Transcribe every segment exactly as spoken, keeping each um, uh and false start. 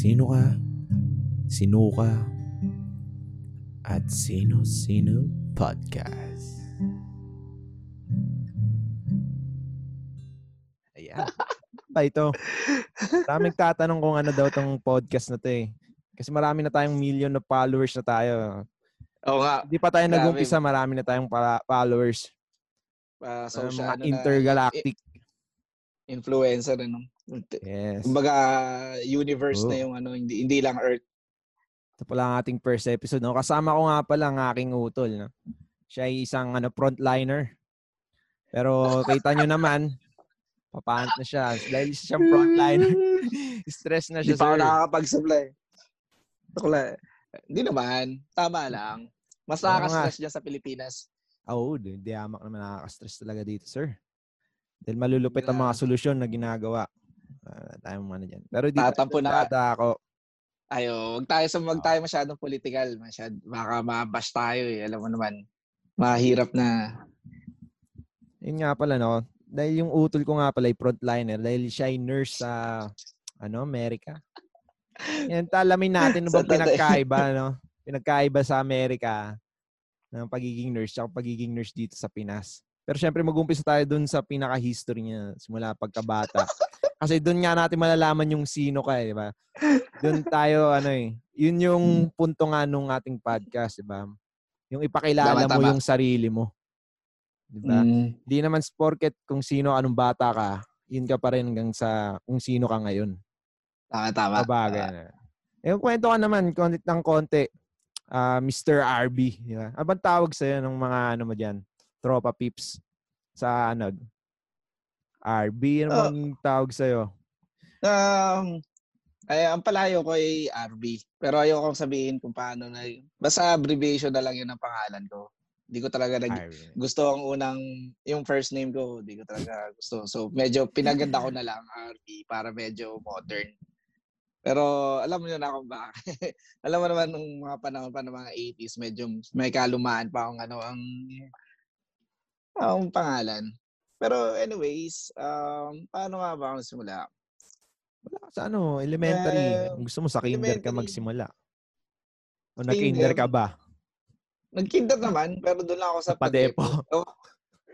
sino ka, sino ka, at sino-sino podcast. Ayan. Ito. Maraming tatanong kung ano daw tong podcast na to eh. Kasi marami na tayong million na followers na tayo. Oo nga. Hindi pa tayo nag-umpisa, marami na tayong para- followers. Uh, so, mga ano intergalactic. Na, i- influencer, ano? Yes. Kumbaga, universe oh. na yung ano, hindi, hindi lang Earth. Ito pala ang ating first episode. No? Kasama ko nga pala ang aking utol. No? Siya ay isang ano, frontliner. Pero kita nyo naman, papant na siya. Dahil siya siyang frontliner. Stress na siya. Hindi pa ako nakakapag-supply. Hindi naman. Tama lang. Mas nakaka-stress dyan sa Pilipinas. Oo, oh, hindi amak naman nakaka-stress talaga dito, sir. Dahil malulupit ang mga solusyon na ginagawa. Uh, tayo mga na dyan. Pero dito, tatampo na ako. Ayo, wag tayo sa wag tayo masyadong political, masyad baka mabash tayo eh. Alam mo naman, mahirap na. Yun nga pala no, dahil yung utol ko nga pala ay frontliner dahil siya ay nurse sa ano, Amerika. Yan talamin natin 'no ba pinagkaiba no? Pinagkaiba sa Amerika ng pagiging nurse at pagiging nurse dito sa Pinas. Pero syempre mag-uumpisa tayo dun sa pinaka-history niya simula pagkabata. Kasi doon nga natin malalaman yung sino ka, di ba? Doon tayo, ano eh. Yun yung punto nga nung ating podcast, di ba? Yung ipakilala tama, mo tama. Yung sarili mo. Di ba? Mm. Di naman sporket kung sino, anong bata ka. Yun ka pa rin hanggang sa kung sino ka ngayon. Tama, tama. Kabagay na. Eh, kwento ka naman, konti ng konti. Uh, Mister R B, di ba? Abang tawag sa'yo ng mga, ano mo dyan, tropa peeps sa, ano, R B, ano bang uh, tawag sa'yo? Um, ay, ang palayo ko ay R B. Pero ayaw kong sabihin kung paano na yun. Basta abbreviation na lang yun ang pangalan ko. Hindi ko talaga nag- gusto ang unang, yung first name ko, hindi ko talaga gusto. So, medyo pinaganda ko na lang R B para medyo modern. Pero alam mo yun ako ba? Alam mo naman nung mga panahon pa ng mga eighties, medyo may kalumaan pa akong ano, ang, ang pangalan. Pero anyways, um, paano nga ba akong simula? Wala sa ano, elementary. Uh, Gusto mo sa kinder elementary. Ka magsimula? O nag-kinder ka ba? Nag-kinder naman, pero doon lang ako sa Padepo.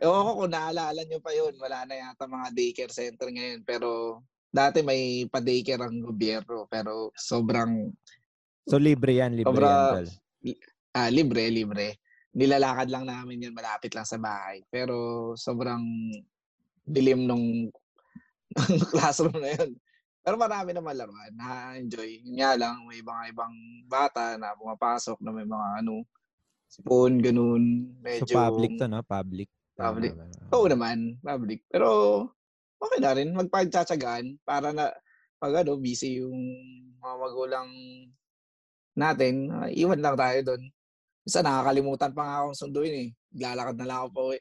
Ewan ko kung naalala nyo pa yun. Wala na yata mga daycare center ngayon. Pero dati may pa-daycare ang gobyerno. Pero sobrang... So libre yan, libre sobra, yan. Li, ah, libre, libre. Nilalakad lang namin yun, malapit lang sa bahay. Pero sobrang dilim nung, nung classroom na yun. Pero marami naman laruan. Na-enjoy. Yun nga lang, may ibang-ibang bata na pumapasok na may mga ano, sipon, ganun. Medyo, so public to, no? Public. Public. Oo naman, public. Pero okay na rin. Magpagtsatsagaan para na pag ano, busy yung mga magulang natin, uh, iwan lang tayo doon. Isa, nakakalimutan pa nga akong sunduin eh. Lalakad na lang ako pa uwi.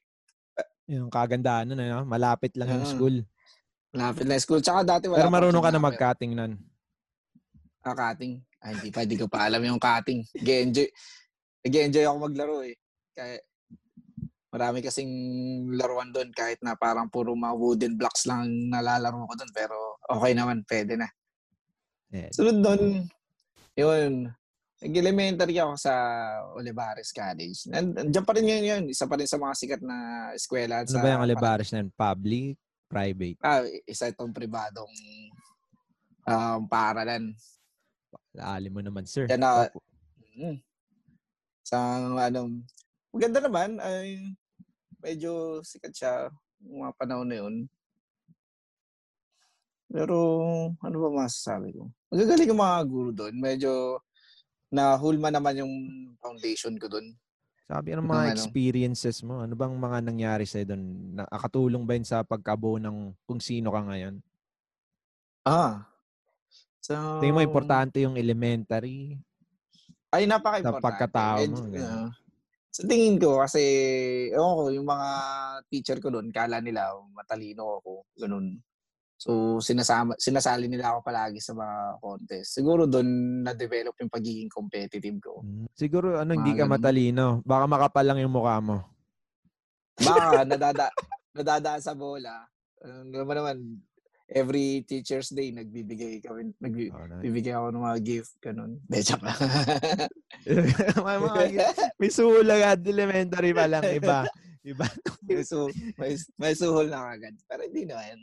Yung kagandaan nun, ano? Malapit lang yung uh, school. Malapit lang yung school. Tsaka dati wala. Pero marunong ka na mag-cutting nun. Ah, cutting? Ay, hindi pa. Hindi ko pa alam yung cutting. Nag-enjoy. Nag-enjoy ako maglaro eh. Kaya marami kasing laruan doon kahit na parang puro mga wooden blocks lang nalalaro ko doon. Pero okay naman. Pwede na. Yeah. Sunod doon, yun. Nag-elementary ako sa Olivarez College. Nandiyan pa rin ngayon yun. Isa pa rin sa mga sikat na eskwela. Ano sa, ba yung Olivarez na yun? Public? Private? Ah, isa itong pribadong um, paaralan. Laali mo naman, sir. Yan na. Mm, sa ano, maganda naman. Ay, medyo sikat siya mga panahon na yun. Pero ano ba masasabi ko? Magagaling yung mga guru doon. Medyo na hulma naman yung foundation ko doon. Sabi, anong mga experiences mo? Ano bang mga nangyari sa'yo doon? Nakatulong ba yun sa pagkabuo ng kung sino ka ngayon? Ah. So, tingin mo, importante yung elementary? Ay, napaka-importante. Sa pagkatao mo. Uh, sa tingin ko, kasi, ewan ko, yung mga teacher ko doon, kala nila, matalino ako, ganun. So, sinasama, sinasali nila ako palagi sa mga contest. Siguro doon na-develop yung pagiging competitive ko. Siguro, ano, hindi ka matalino. Baka makapal lang yung mukha mo. Baka, nadada, nadadaan sa bola. Ano naman naman, every Teacher's Day, nagbibigay kami, nagbibigay ako ng mga gift, ganun. Decha ka. May mga gift. May suhol agad, elementary pa lang, iba. Iba. May, suhol, may, may suhol na agad. Pero hindi naman.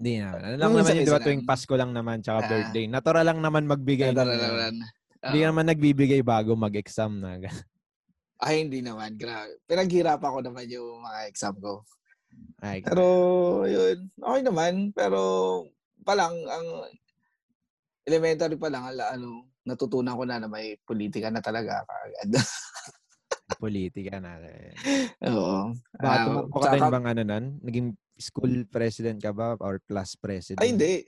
Hindi naman. Ano lang naman yung diba tuwing Pasko lang naman, tsaka ah, birthday. Natural lang naman magbigay. Natural lang. Hindi naman nagbibigay bago mag-exam na. Ay, hindi naman. Grabe. Pinaghirapan ko naman yung mga exam ko. Ay, pero, yun, okay naman. Pero, palang, ang elementary pa lang, ala, ano, natutunan ko na na may politika na talaga. Politika na. Oo. Baka tumukpo ka rin bang ano nun? Naging school president ka ba? Or class president? Ay, hindi.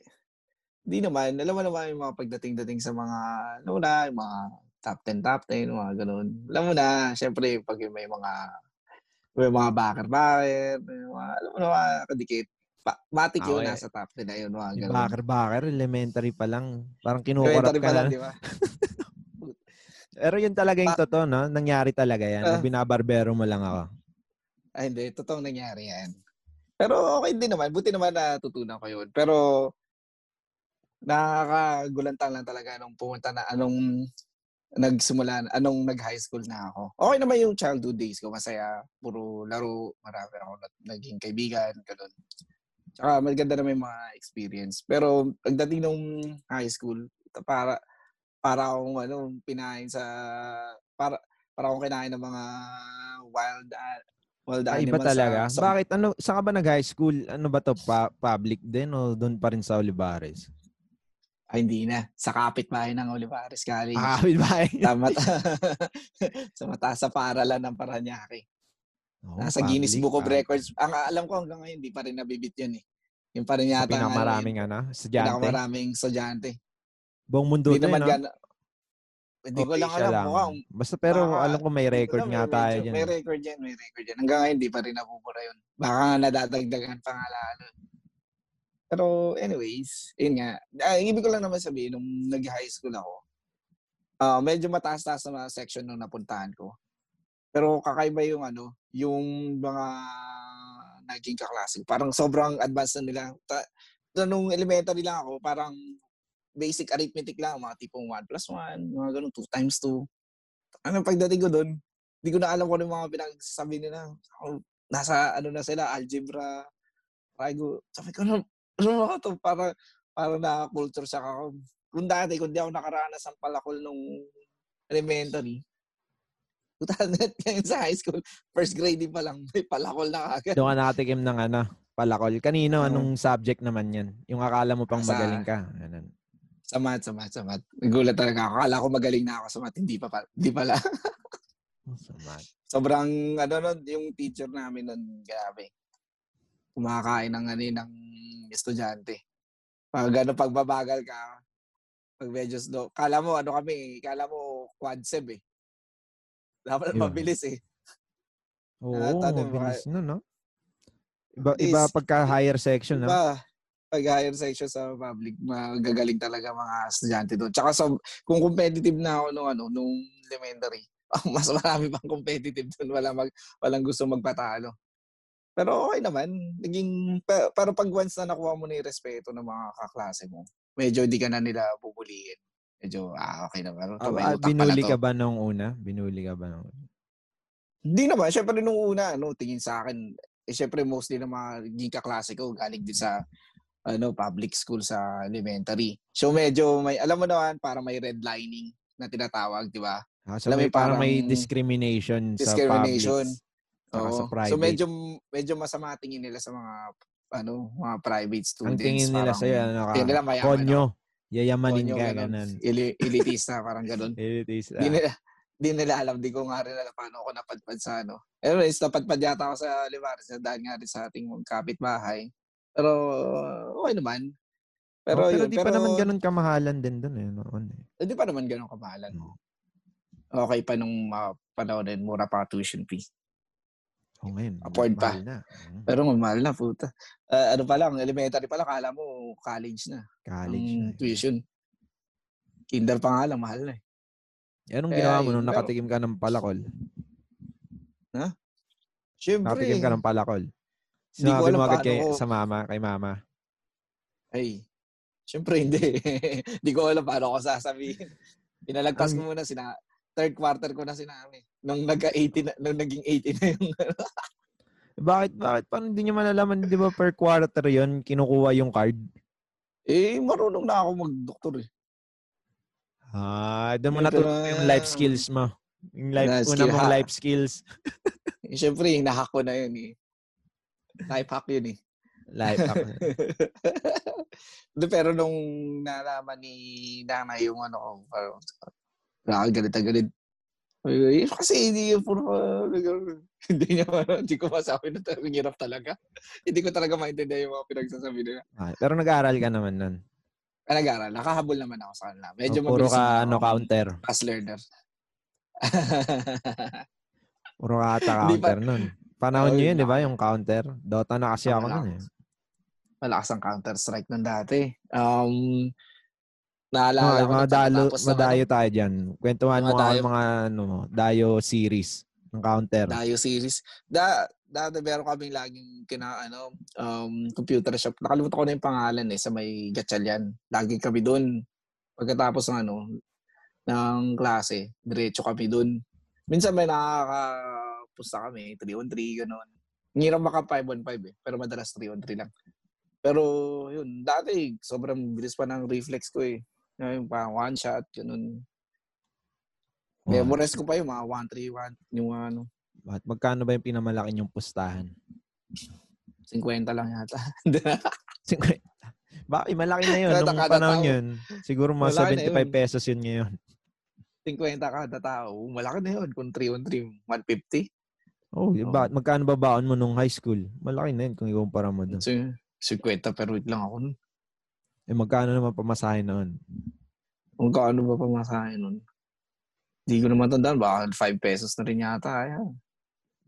Hindi naman. Alam mo naman yung mga pagdating-dating sa mga, ano na, yung mga top ten, top ten, mga ganun. Alam mo na, syempre, pag may mga may mga backer-backer, alam mo naman, kadikit. Matik yun, okay. Nasa top ten na yun. Backer-backer, elementary pa lang. Parang kinukurap ka pa lang. Lang. Di ba? Pero yun talaga yung pa- totoo, no? Nangyari talaga yan. Uh, Binabarbero mo lang ako. Ay, hindi. Totoong nangyari yan. Pero okay din naman. Buti naman natutunan ko yun. Pero nakakagulantang lang talaga nung pumunta na anong nagsimula, anong nag-high school na ako. Okay naman yung childhood days ko. Masaya. Puro laro. Marami ako naging kaibigan. Ganun. Tsaka maganda naman yung mga experience. Pero pagdating nung high school, para para akong ano, pinain sa para para akong kinain ng mga wild uh, wild animals. Ay, iba talaga. Sa, sa, bakit? Ano, saan ka ba nag-high school? Ano ba to? Pa, public din o doon pa rin sa Olivarez? Ay, hindi na. Sa kapitbahay ng Olivarez College. Ah, kapitbahay. Tama. Sa mataas sa paaralan ng Paranaque. Oh, nasa public, Guinness Book of ah. Records. Ang alam ko hanggang ngayon, hindi pa rin nabibit yun eh. Yung pa rin yata. So, pinakamaraming ano, estudyante. Pinakamaraming estudyante. Buong mundo na yun, no? Hindi ko lang alam. Lang. Basta pero baka, alam ko may record nga tayo dyan. May record dyan, may record dyan. Hanggang ngayon, hindi pa rin nabubura yun. Baka nga nadadagdagan pa nga lalo. Pero anyways, yun nga. Ay, ibig ko lang naman sabihin, nung nag-high school ako, uh, medyo mataas-taas na mga section nung napuntahan ko. Pero kakaiba yung ano, yung mga naging kaklase. Parang sobrang advanced na nila. Ta- nung elementary lang ako, parang basic arithmetic lang. Mga tipong one plus one, mga ganun, two times two. Ano, pagdating ko doon, hindi ko na alam kung ano mga pinagsasabi nila. Nasa, ano na sila, algebra, trigo. Sabi ko, ano, ano ako to? Para, para na-culture shock ako. Kung dati, kung di ako nakaranas ang palakol nung elementary, utanat ngayon sa high school, first grade pa lang, may palakol na agad. Doon ka nakatikim ng ano, palakol. Kanino, anong subject naman yan? Yung akala mo pang sa, magaling ka. Ano? Sa math, sa math, sa math. Nagulat talaga ako. Akala ko magaling na ako sa math. Hindi pa pala. Hindi pala. Sa math. Sobrang, ano nun, yung teacher namin nun, grabe. Kumakain ng, ano, ng estudyante. Pag ano, pagbabagal ka, pag medyo slow. Kala mo, ano kami, kala mo, quad seb eh. Dapat yeah. Mabilis eh. Oo, uh, mabilis nun, no? Iba, is, iba pagka higher section, no? Iba. Pag-hire section sa public, magagaling talaga mga estudyante doon. Tsaka so, kung competitive na ako nung, ano, nung elementary, oh, mas marami pang competitive doon. Wala mag, walang gusto magpatalo. Pero okay naman. Naging, pero pag once na nakuha mo na yung respeto ng mga kaklase mo, medyo di ka na nila bubulihin. Medyo, ah, okay naman. Oh, ah, binuli ka ba nung una? Binuli ka ba nung una? Hindi naman. Siyempre nung una, ano, tingin sa akin, eh, siyempre mostly ng mga naging kaklase ko, galing din sa ano public school sa elementary. So medyo may alam mo naman para may redlining na tinatawag, di ba? Ah, so alam may para may discrimination, discrimination. Sa public. Sa private. So medyo medyo masama tingin nila sa mga ano, mga private students. Ang tingin nila sa iyo ano ka? Nila mayaman, konyo, yayamanin konyo, ka ganun. Ili- elitista parang ganun. Elitista. Di nila, di nila alam, di ko nga rin alam paano ako napadpad sa ano. Anyways, napadpad yata ako sa Olivarez dahil nga rin sa ating kapitbahay. Pero, okay naman. Pero, oh, pero yun, di pero, pa naman ganun kamahalan din dun eh. Noon eh. Di pa naman ganun kamahalan. No. Okay pa nung uh, panahon din, mura pa tuition fee. Oh, ngayon. Afford pa. Na. Pero mahal na, puta. Uh, ano pa lang, elementary pa lang, kala mo college na. College um, na. Eh. Tuition. Kinder pa nga lang, mahal na eh. Anong ginawa mo nung nakatikim ka ng palakol? Ha? Huh? Siyempre. Nakatikim ka ng palakol. Sinabi mo agad kay, sa mama, kay mama. Ay, syempre hindi. Hindi ko alam paano ko sasabihin. Pinalagpas ko muna, sina third quarter ko na sinabi. Nung nagka eighty nung naging eighty na yung Bakit? Bakit? Paano hindi nyo malalaman, di ba, per quarter yun, kinukuha yung card? Eh, marunong na ako mag-doktor eh. Ah, doon mo natutunan yung life skills mo. Yung life, una mong life skills. Eh, siyempre, hinahack ko na yun eh. Life hack yun eh. Life hack. Pero nung nalaman ni Dana yung ano ko, parang nakagalit-agalit. Kasi hindi yung puro, hindi niya, hindi ko masabi na talagang hirap talaga. Hindi ko talaga maintindihan yung mga pinagsasabi nila. Ah, pero nag-aaral ka naman nun? Ah, nag-aaral. Nakahabol naman ako sa kanila. Medyo oh, puro ka ano, counter? Fast learner. Puro ka ata counter nun. Panahon oh, nyo yun, di ba? Yung counter. Dota na kasi ako nun eh. Malakas ang counter-strike nun dati. Um... Naalala ko. Madalo, madayo tayo dyan. Kwentuhan mo ang mga ano, dayo series ng counter. Dayo series. Da, da, da meron kaming laging kina, ano, um, computer shop. Nakalimutan ko na yung pangalan eh, sa may Gatchalian. Lagi kami doon. Pagkatapos ng ano, ng klase, diretso kami doon. Minsan may nakakapusta kami, three on three, gano'n. Ngirang maka five on five eh, pero madalas three on three lang. Pero yun, dati sobrang bilis pa ng reflex ko eh. Yung parang one shot, ganun. Memorize ko pa yung mga one three one, yung ano. At magkano ba yung pinamalaki niyong pustahan? fifty lang yata. fifty? Baka, malaki na yun. Nung panahon yun, siguro mga seventy-five pesos yun ngayon. fifty kada tao. Malaki na yun. Kung three on three, one fifty. Oh, ba, magkano ba baon mo nung high school? Malaki na yun kung ikumpara mo doon. fifty pero wait lang ako nun. Eh, magkano naman pamasahin noon? Magkano ba pamasahin noon? Hindi ko naman tandaan. Baka five pesos na rin yata. Ayan.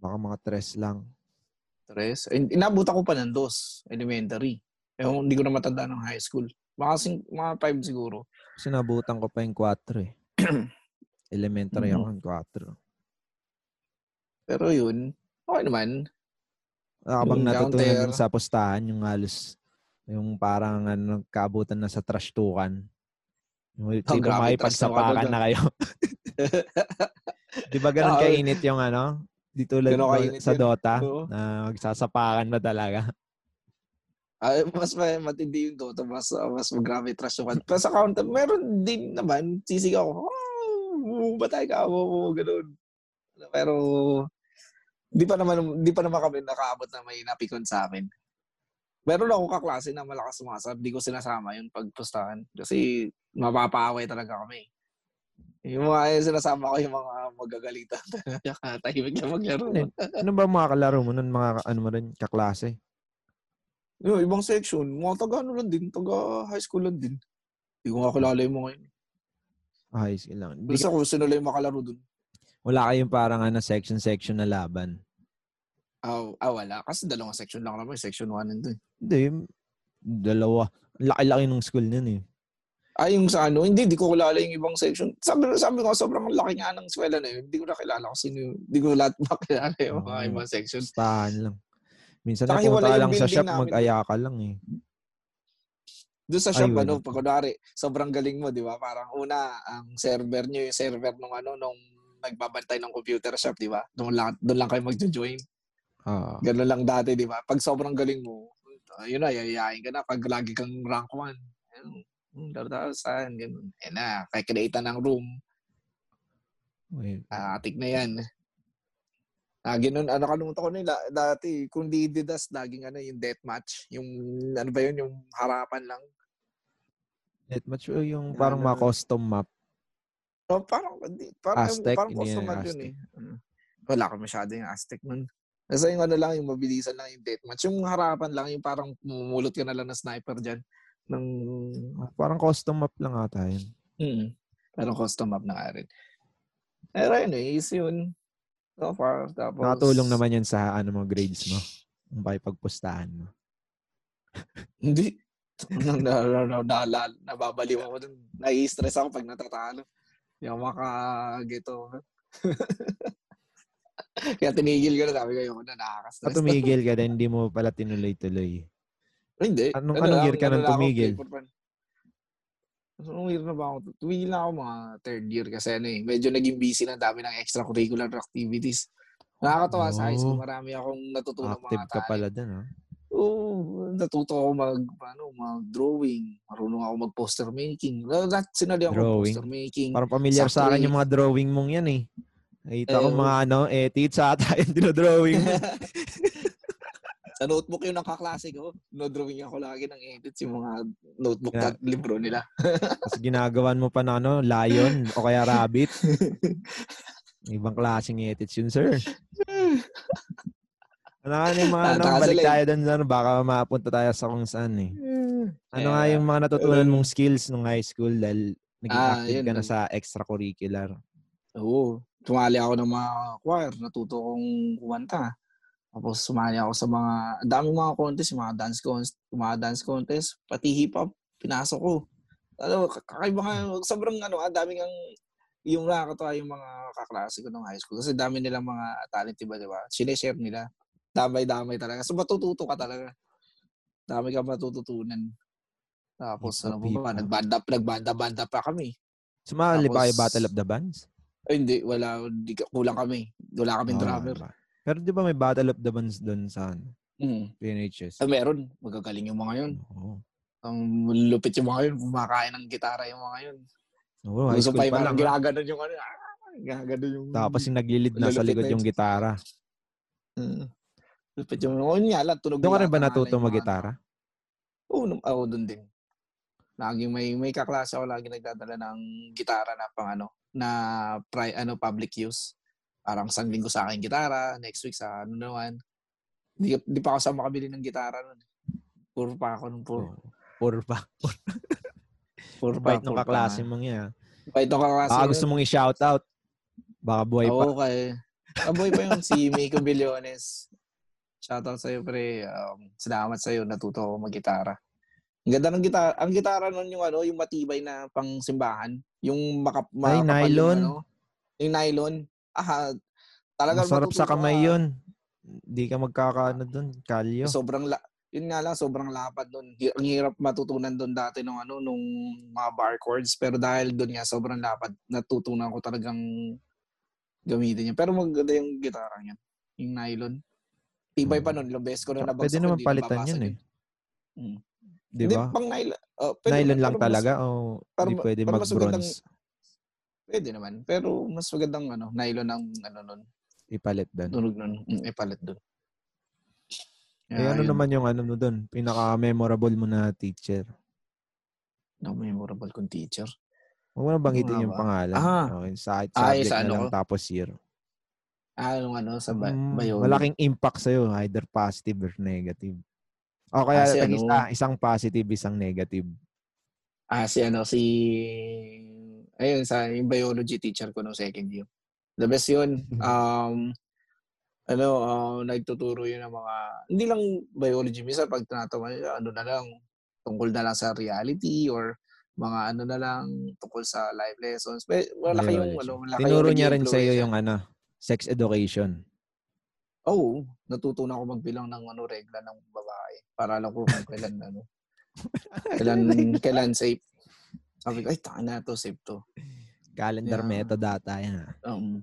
Baka mga tres lang. Tres? Eh, inabot ako pa ng dos. Elementary. Eh, hindi ko naman tandaan ng high school. Baka sing- mga five siguro. Sinabutan ko pa yung quatro eh. Elementary mm-hmm. ako ng quatro. Pero yun, okay naman. Nakabang natutunan sa pustahan yung halos... Yung parang ano, kaabutan na sa trash-tukan. Tipo oh, makipagsapakan na kayo. Di ba ganun oh, kainit yung ano? Di tulad sa yun. Dota oh. Na magsasapakan na talaga. Ay, mas matindi yung Dota. Mas, mas magrabe trash-tukan. Pero sa counter, meron din naman. Sisigaw ko. Oh, batay ka. Oh, ganun. Pero di pa naman, di pa naman kami nakaabot na may napikon sa amin. Meron ako kaklase na malakas sumasab. Di ko sinasama yung pagpustahan. Kasi mapapaaway talaga kami. Yung mga sinasama ko yung mga magagalitan. Tahimik na maglaro. Ano ba mga kalaro mo nun? Mga ano mo rin? Kaklase? Yung ibang section. Mga taga ano lang din. Taga high school lang din. Hindi ko nga kilala yung mga yun. Ah, high school lang. Basta ko sinula yung makalaro dun. Wala kayong parang ano, section-section na laban. Ah, oh, oh, wala. Kasi dalawang section lang naman. Section one nandun. Hindi. Dalawa. Laki-laki ng school nun eh. Ah, yung sa ano? Hindi. Di ko kilala yung ibang section. Sabi, sabi ko, sobrang laki nga ng swela na yun. Hindi ko na kilala ko sino. Hindi ko lahat makilala yung mga oh, ibang section. Stahan lang. Minsan na pumunta lang sa shop, mag-ayaka lang eh. Doon sa shop, ay, ano, pag kunwari, sobrang galing mo, di ba? Parang una, ang server nyo, yung server nung ano, nung nagbabantay ng computer shop, di ba? Doon lang, doon lang kayo mag-join. Ah. Gano'n lang dati, di ba? Pag sobrang galing mo, yun na, yayayain ka na. Pag lagi kang rank one, one hundred thousand, gano'n. Yan na, kakreate ng room. Ah, atik na yan. Ah, gano'n, ano, kanunta ko nila, dati, kung di didas, laging ano, yung deathmatch. Yung, ano ba yun, yung harapan lang. Deathmatch o yung parang ano, mga custom map? Oh, parang, parang, Aztec, parang custom map yun eh. Wala ko masyado yung Aztec nun. Kasi yung ano lang, yung mabilisan lang yung deathmatch. Yung harapan lang, yung parang mumulot ka na lang ng sniper dyan. Ng... Parang custom map lang ata yun. Mm-hmm. Parang custom map na nga rin. Pero yun, easy yun. So far, tapos... Nakatulong naman yun sa ano mo, grades mo. Yung pakipagpustahan mo. Hindi. Nababaliw ako dun. Nai-stress ako pag natatalo. Yung makageto. Kaya tinigil ka na, sabi ko, yun na nakakastres. At tumigil ka na, hindi mo pala tinuloy-tuloy. Hindi. Anong, ano, anong year ka nang tumigil? Anong year na ba ako? Tumigil na ako mga third year kasi ano eh. Medyo naging busy na, dami ng extracurricular activities. Nakakatawa oh, sa high school. Marami akong natutunan mga tayo. Active ka pala din, ha? Oo. Natuto ako mag, ano, mag-drawing. Marunong ako mag-poster making. Sinali ako mag-poster making. Parang pamilyar sa akin yung mga drawing mong yan eh. Nakita eh, ko mga ano, eh, titsa ata yung dinodrawing mo. Sa notebook yung nakaklase ko. Dinodrawing ako lagi ng edits yung mga notebook at libro nila. Tapos ginagawan mo pa na ano, lion o kaya rabbit. Ibang klaseng edits yun, sir. Ano nga yung mga ano, balik tayo doon. Ano, baka mapunta tayo sa kung saan eh. Ano nga yung mga natutunan mong skills nung high school dahil naging active ah, ka na sa extracurricular? Oo. Tumali ako ng mga choir. Natuto kong kumanta. Tapos sumali ako sa mga, daming mga contest, mga dance contest, mga dance contest, pati hip-hop, pinasok ko. Ano, kakaiba nga, sobrang ano, ah, daming ang, yung nakakatawa yung mga kaklase ko ng high school. Kasi dami nilang mga talent, diba, diba? Sineshare nila. Damay-damay talaga. So, matututo ka talaga. Dami ka matututunan. Tapos, ano ba, nagbanda, nagbanda-banda pa kami. Sumali pa kayo Battle of the Bands? Ay, hindi. Wala, di, kulang kami. Wala kaming oh, drummer. Ba? Pero di ba may Battle of the Bands doon sa mm. P N H S? Ah, meron. Magagaling yung mga yun. Oh. Ang lupit yung mga yun. Kumakain ng gitara yung mga yun. Oh, high school pa lang. Ginaganon yung ano. Ginaganon yung... Tapos yung naglilid na sa likod yung gitara. Mm. Lupit yung... O yun nga lang. Tunog doon ka rin ba natuto mag-gitara? Oo, oh, oh, doon din. Laging may, may kaklase ako. Lagi nagdadala ng gitara na pang ano. Na pri, ano, public use. Parang isang linggo sa akin gitara, next week sa ano naman. Di, di pa ako sa makabili ng gitara nun. Puro pa ako nung puro. Puro pa. Puro pa. Bait nung kaklase mong yan. Bait nung kaklase mong yan. Baka gusto mong i-shoutout. Baka buhay pa. Oo, kay. Buhay pa yung si Mico Villones. Shoutout sa'yo, pre. Um, salamat sa'yo. Natuto ako mag-gitara. Ang ganda ng gitara. Ang gitara nun yung ano, yung matibay na pang simbahan. Yung makap... Ay, nylon. Yung, ano, yung nylon. Aha, talaga masarap sa kamay ka, yun. Hindi ka magkakaano doon, kalyo. Sobrang la- yun nga lang, sobrang lapad doon. Ang hirap matutunan doon dati nung ano, nung mga bar chords, pero dahil doon nga sobrang lapad, natutunan ko talagang gamitin niya. Pero maganda yung gitara niya, yung nylon. Tibay hmm. pa noon, ilang beses ko na nabagsak. Pwede naman palitan yun eh. Hmm. Di ba? Pang nylon. Oh, nylon lang talaga o hindi pwede mag-bronze? Pwede naman. Pero mas magandang ano, nylon ang ano nun. Ipalit doon. Tunog nun. Mm, ipalit doon. Eh, yeah, ano yun. Naman yung ano nun doon? Pinaka-memorable mo na teacher? Pinaka-memorable kong teacher? Huwag mo na banggitin ano yung ba? Pangalan. Ah, okay, sa subject ah, sa na ano lang ko? Tapos year. Ah, ano ano sa ba- um, bayon. Malaking impact sa'yo. Either positive or negative. O kaya ah, si ano? isa, isang positive, isang negative. Ah, si ano, si... Ayun, sa yung biology teacher ko no second year. The best yun. Um, ano, uh, nagtuturo yun ng mga, hindi lang biology. Minsan pag tinatawa ano na lang, tungkol na lang sa reality or mga ano na lang, tungkol sa life lessons. But, wala kayong, ano, wala kayong. Tinuro niya rin sa'yo yung ano, sex education. Oo. Oh, natutunan ko magbilang ng ano, regla ng babae. Para alam ko kung kailan, ano, kailan, kailan safe. Sabi ko, ay, taka na ito, save to. Calendar yeah. metadata, yan. Um,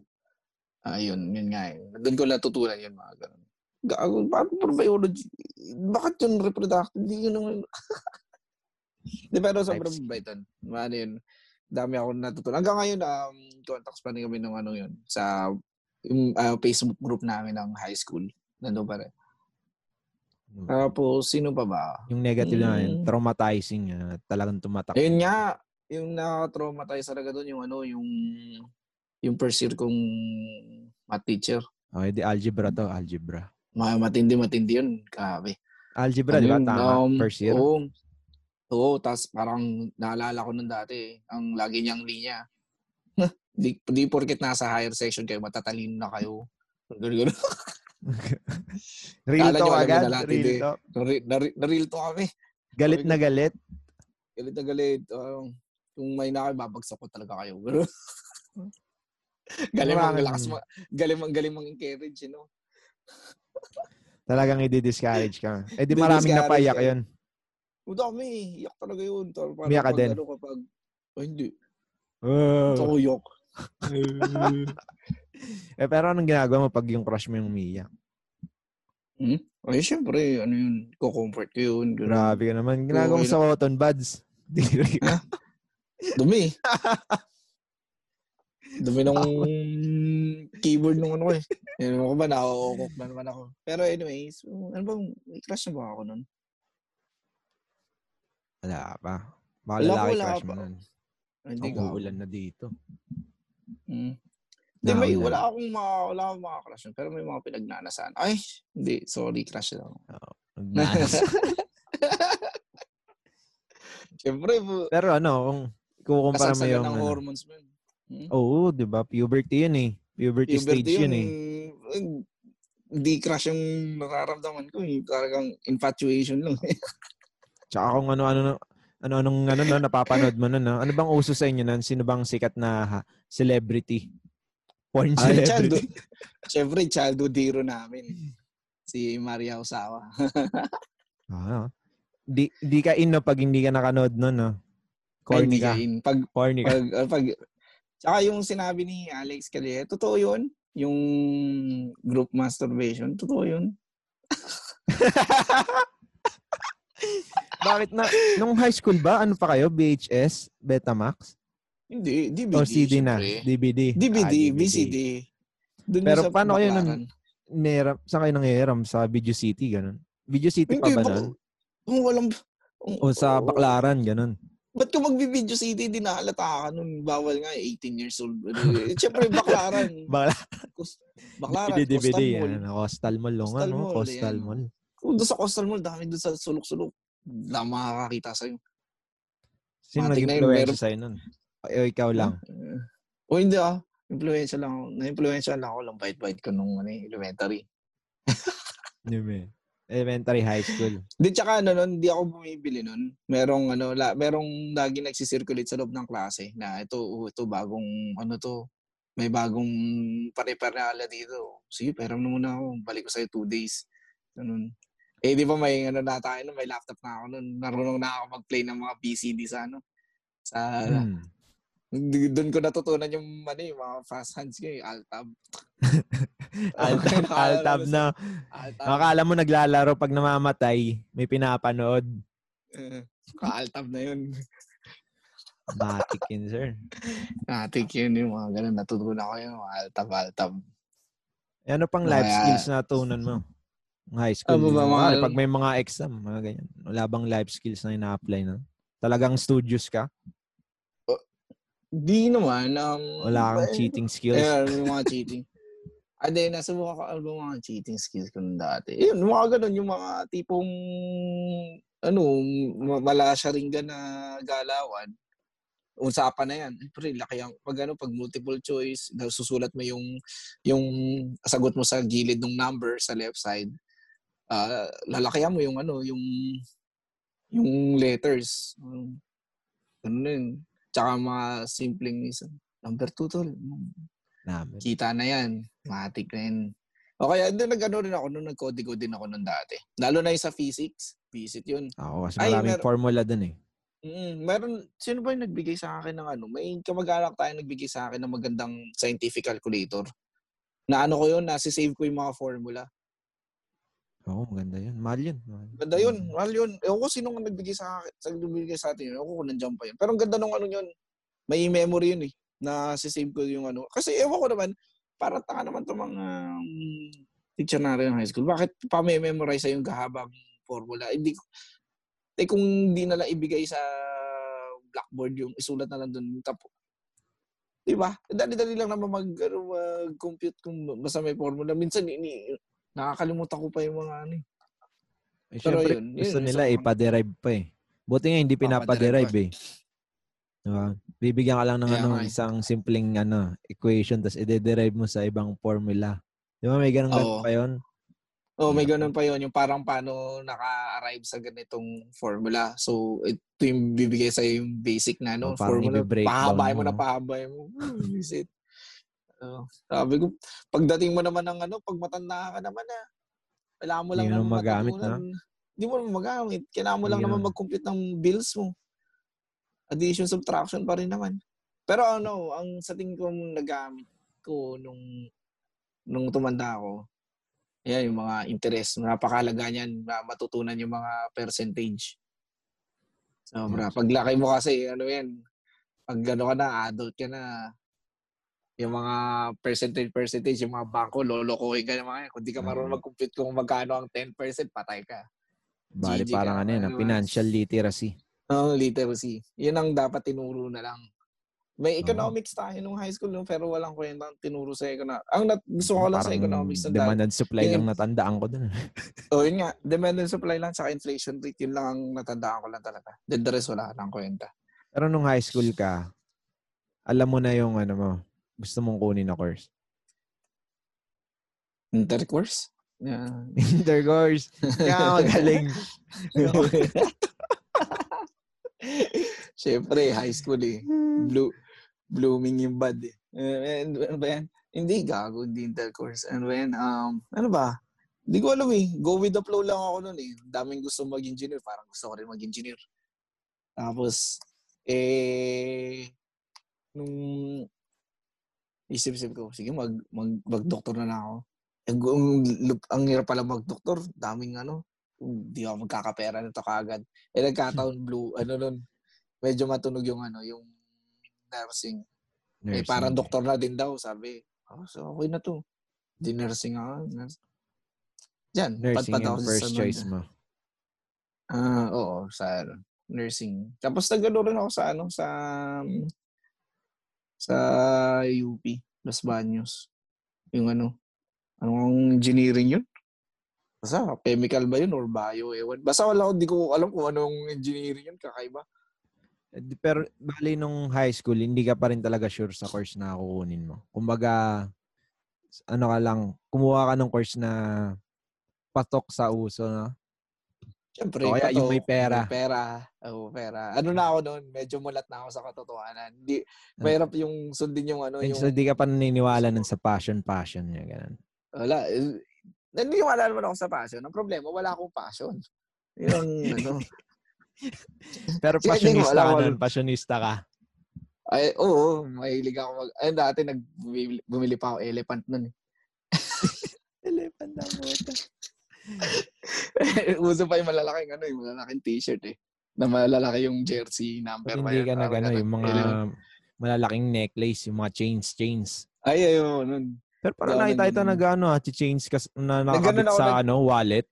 ayun, yun nga. Eh. Doon ko natutunan yun, mga ganun. Gago, bakit for biology? Bakit yun reproductive? Hindi yun naman. Pero sobrang bait yun. Ano yun, dami ako natutunan. Hanggang ngayon, um, contacts pa rin kami ng ano yun, sa yung, uh, Facebook group namin ng high school. Nandun pa rin. Tapos, sino pa ba? Yung negative hmm. na yun, traumatizing. Uh, talagang tumatak. Ayun nga. Yung na-traumatize talaga doon, yung ano, yung yung pursuit kong math teacher. Oh, hindi algebra to, algebra. Matindi, matindi yun. Kabe. Algebra, ano di ba? Tama, um, pursuit. Oo. Oo, tas parang naalala ko nun dati, ang lagi niyang linya. di, di porket nasa higher section kayo, matatalino na kayo. Gano'n. Real talk agad. Real talk. Na-real talk kami. Galit na galit. Galit na galit. Uh, kung may na kayo, babagsak ko talaga kayo. galing mang lakas. Galing mang galing mang encourage, you know? Talagang i-discourage ka. Eh di maraming napayak yun. Pumunta kami, iyak talaga yun. Umiyak ka din? Kapag, oh, hindi. Uh. Ito ko iyak. Eh, pero anong ginagawa mo pag yung crush mo yung umiyak? Hmm? Ay, syempre, ano yun, kukomfort ko yun. Ganun. Grabe ka naman. Ginagawa mo sa cotton buds. Dumi. Dumi ng keyboard nung ano ko eh. Ano ko ba, nakakukok na naman ako. Pero anyways, ano bang, may crush na ba ako nun? Wala pa. Baka lalaki crush mo nun. Hindi ko. Uulan na dito. Hmm. Hindi, may, wala akong mga, wala akong mga crush nun. Pero may mga pinagnanasan. Ay, hindi. Sorry, crush na ako. Siyempre. Pero ano, kung kukumpara mo yung... Kasagsagan ng ano, hormones mo yun. Hmm? Oo, di ba? Puberty yun eh. Puberty, Puberty stage yun, yun eh. Hindi crush yung nararamdaman ko eh. Talagang infatuation lang eh. Tsaka kung ano-ano... Ano-anong ano, ano, napapanood mo nun? No? Ano bang uso sa inyo nun? Sino bang sikat na ha, celebrity? Porn celebrity? Siyempre, childhood hero namin. Si Maria Osawa. Ah, di, di ka in no, pag hindi ka nakanood nun, no? Corny ka. Ay, di ka in. Pag, Corny ka. Pag, pag, tsaka yung sinabi ni Alex Calleja, totoo yun. Yung group masturbation, totoo yun. Bakit na? Nung high school ba? Ano pa kayo? V H S? Betamax? Hindi. D V D. O C D na? D V D. D V D. Ah, V C D. Pero paano kayo nang nairam? Saan kayo nangiram? Sa Video City? Ganun? Video City pa ba nun? Kung walang... O sa Baklaran? Ganun? Ba't ka mag-Video City? Di nahalata ka nun. Bawal nga. eighteen years old. Siyempre, Baklaran. Baklaran. D V D. Coastal Mall. Coastal Mall. Doon sa Coastal Mall, dami doon sa sulok-sulok. Na makakakita sa'yo. Sino nag-influensya sa'yo nun? O ikaw lang? O hindi ah. Influensya lang ako. Na-influensya lang ako lang. Bait-bait ko nung ano, elementary. Elementary high school. Di tsaka ano nun, di ako bumibili nun. Merong ano, la, merong lagi nagsisirculate sa loob ng klase na ito, uh, ito bagong ano to. May bagong pare-pare na ala dito. Sige, pero na muna ako. Balik ko sa'yo two days. Ganun. Eh, di ba may ano na tayo nun, may laptop na ako nun. Narunong na ako mag-play ng mga B C D sa ano. Sa, hmm. Doon ko natutunan yung, ano, yung mga fast hands ko, yung alt-tab. Alt-tab, alt-tab na. Alt-tab. Makakala mo naglalaro pag namamatay, may pinapanood. Uh, Ka-alt-tab na yun. Matik yun, sir. Matik yun, yung mga ganun. Natutunan ko yung alt-tab, alt-tab. E, ano pang life Kaya, skills na natunan mo? High school. Oh, ba, mga... Pag may mga exam, mga ganyan. Wala bang life skills na ina-apply na? Talagang studious ka? Uh, di naman. Um, Wala kang but, cheating skills? Eh, yung mga cheating. And then, nasubukan ko ano mga cheating skills ko nun dati. Yun, mga ganun. Yung mga tipong, ano, wala sharingan na galawan. Usapan na yan. Pero laki ang, pag ano, pag multiple choice, susulat mo yung, yung sagot mo sa gilid ng number sa left side. Uh, lalakyan mo yung ano, yung yung letters. Ganun yun. Tsaka mga simpleng isa. Number two tol. Kita na yan. Matik na yan. O kaya, nag ano rin ako nung nag-code-code din ako nung dati. Lalo na yung sa physics. Visit yun. Oo, kasi maraming mer- formula dun eh. Mm, meron, sino ba yung nagbigay sa akin ng ano? May kamag-anak tayo nagbigay sa akin ng magandang scientific calculator. Na ano ko yun, nasisave ko yung mga formula. Oo, oh, maganda yun. Mahal yun. Maganda yun. Mahal yun. Ewan ko sinong nagbigay sa akin. Saan nagbigay sa atin yun? Ewan ko kung nandiyan pa yun. Pero ang ganda nung ano yun. May memory yun eh. Na sisave ko yung ano. Kasi ewan ko naman, parang taka naman itong mga um, teacher na rin ng high school. Bakit pa may memorize sa yung gahabang formula? Hindi eh, ko... Eh kung hindi nalang ibigay sa blackboard yung isulat na lang doon yung tapo. Diba? Dali-dali lang naman mag, mag-compute kung basta may formula. Minsan, ini, nakakalimutan ko pa yung mga ano eh. Eh syempre, yun, gusto yun, nila ipa-derive pa eh. Buti nga hindi pinapa-derive eh. Diba? Bibigyan ka lang ng yeah, ano, okay. Isang simpleng ano, equation tapos i-derive mo sa ibang formula. Diba? May ganun oh. Pa yun. Oh, may ganun pa yon yung parang paano naka-arrive sa ganitong formula. So, ito yung bibigay sa'yo yung basic na no, oh, formula. Pahabay mo na pahabay mo. Is it? Uh, sabi ko, pagdating mo naman ng ano, pag matanda ka naman na, ah, wala mo lang naman matutunan. hindi mo naman magamit. Kailangan mo lang yeah. naman mag-complete ng bills mo. Addition, subtraction pa rin naman. Pero ano, ang sa tingin kong nagamit ko nung, nung tumanda ako, ayan, yung mga interest. Napakalaga niyan na matutunan yung mga percentage. Sobra. Yes. Paglaki mo kasi, ano yan, pag gano'n ka na, adult ka na, yung mga percentage-percentage, yung mga bangko, lolokohin ka naman yan. Kung di ka marunong mag-compute kung magkano ang ten percent, patay ka. Bali, G G parang ka, ano yan, ang financial literacy. Oo, oh, literacy. Yun ang dapat tinuro na lang. May economics tayo nung high school no, pero walang kwenta ang tinuro sa economics. Ang nat- gusto ko lang sa economics na demand and supply yun, lang natandaan ko doon. Oh, yun nga. Demand and supply lang sa inflation rate, yun lang ang natandaan ko lang talaga. Then the rest wala lang kwenta. Pero nung high school ka, alam mo na yung ano mo, gusto mong kunin na course. Intercourse? Yeah. Intercourse. Kaya magaling. Siyempre, high school eh. Blue. Blooming yung bad eh. And, and, and, hindi gago, hindi intercourse. And when, um, ano ba? Hindi ko alam eh. Go with the flow lang ako nun eh. Daming gusto mag-engineer. Parang gusto ko rin mag-engineer. Tapos, eh, nung isip-isip ko, sige mag, mag, mag-doktor na na ako. Ang, ang hirap pala mag-doktor. Daming ano. Hindi ako magkakapera nito kaagad. Eh, nagkataon blue, ano nun. Medyo matunog yung ano, yung nursing. nursing. Eh, parang doktor na din daw, sabi. Oh, so, okay na to. Di nursing ako. Nurs- Diyan, patpataw sa first choice mo. Ah, uh, oo. Sa nursing. Tapos nagano rin ako sa ano, sa sa U P Los Baños. Yung ano, anong engineering yun? Basta, chemical ba yun or bio? Ewan. Basta wala ko, di ko alam kung anong engineering yun, kakaiba. Pero bali nung high school, hindi ka pa rin talaga sure sa course na kukunin mo. Kumbaga, ano ka lang, kumuha ka ng course na patok sa uso, no? Siyempre, o kaya patok, yung may pera. May pera. Oh, pera. Ano na ako noon, medyo mulat na ako sa katotohanan. Hindi, mahirap yung sundin yung ano. Yung... So, di ka pa naniniwala nun sa passion-passion niya, ganun. Wala. Naniniwala naman ako sa passion. Ang problema, wala akong passion. Yung ano... Pero passionista ka nun, passionista ka. Ay, oo, mahilig ako mag... Ay, dati nagbumili, bumili pa ako elephant nun eh. Elephant na mota. Uso pa yung malalaking ano, yung malalaking t-shirt eh. Na malalaki yung jersey number. So, hindi ka na gano'n, yung mga elephant. Malalaking necklace, yung mga chains, chains. Ay, ayun. Nun. Pero parang so, nakita ito nag-ano, chains kas, na nakakabit sa na, ano, wallet.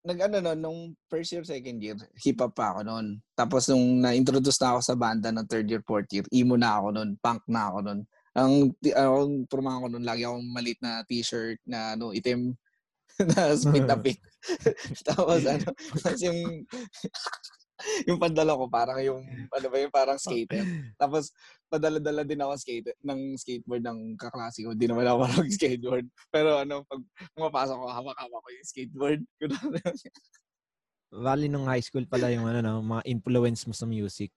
Nag-ano nun, nung first year, second year, hip-hop pa ako nun. Tapos nung na-introduce na ako sa banda ng third year, fourth year, emo na ako nun, punk na ako nun. Ang, ang porma ko nun, lagi akong malit na t-shirt na ano, itim na spit-a-pit. Tapos ano, tapos yung, yung pandala ko, parang yung, ano ba yung parang skater. Tapos padala-dala din ako skater, ng skateboard ng kaklase ko. Di naman ako marunong skateboard. Pero ano, pag pumapasok ko, hawak-hawak ko yung skateboard. Vali nung high school pala yung ano, no, mga influence mo sa music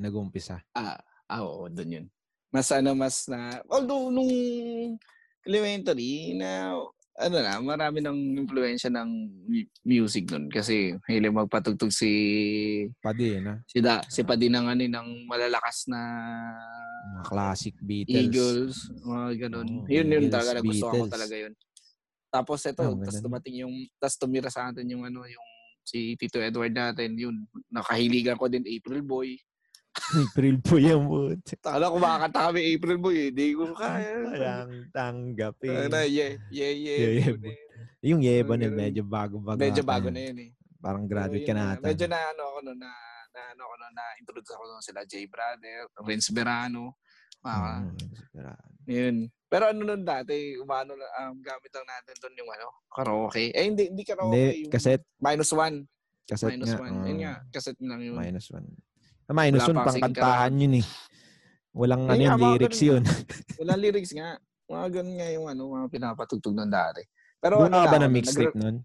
nag-umpisa. Ah, ah oo, doon yun. Mas ano, mas na, although nung elementary na, ano na, marami ng influensya ng music doon. Kasi hiling magpatugtog si... Padi, na? Si da, si Padi ng ano, ng malalakas na... Mga classic Beatles. Eagles, mga ganun. Oh, yun yun talaga. Gusto ako talaga yun. Tapos ito, oh, tapos dumating yung... Tapos tumira sa atin yung ano, yung... Si Tito Edward natin, yun. Nakahiligan ko din, April Boy. April Boy ang mood. Tala ko makakanta kami April Boy eh. Di ko kaya. Walang tanggap eh. Ano, yeah, yeah, yeah. yeah, yeah. Yun, yung yeba na medyo bago-bago. Medyo bago na yun eh. Parang graduate so, ka na ata. Medyo na ano ako no, na, na ano ako no, na introduce ako no, sila Jay Brother, Renz Verano. Ah, mm, yun. Pero ano nun dati, umano, um, gamit lang natin doon yung ano, karaoke. Eh hindi, hindi karaoke. Hindi, cassette. Minus one. Cassette minus nga. Minus one. Uh, yun nga, cassette lang yun. Minus one. Minus yun, pangkantahan yun eh. Walang ano yung lyrics yun. Walang lyrics nga. Mga ganun nga yung ano, mga pinapatugtog nun dati. Pero ano ba na mixtape nun?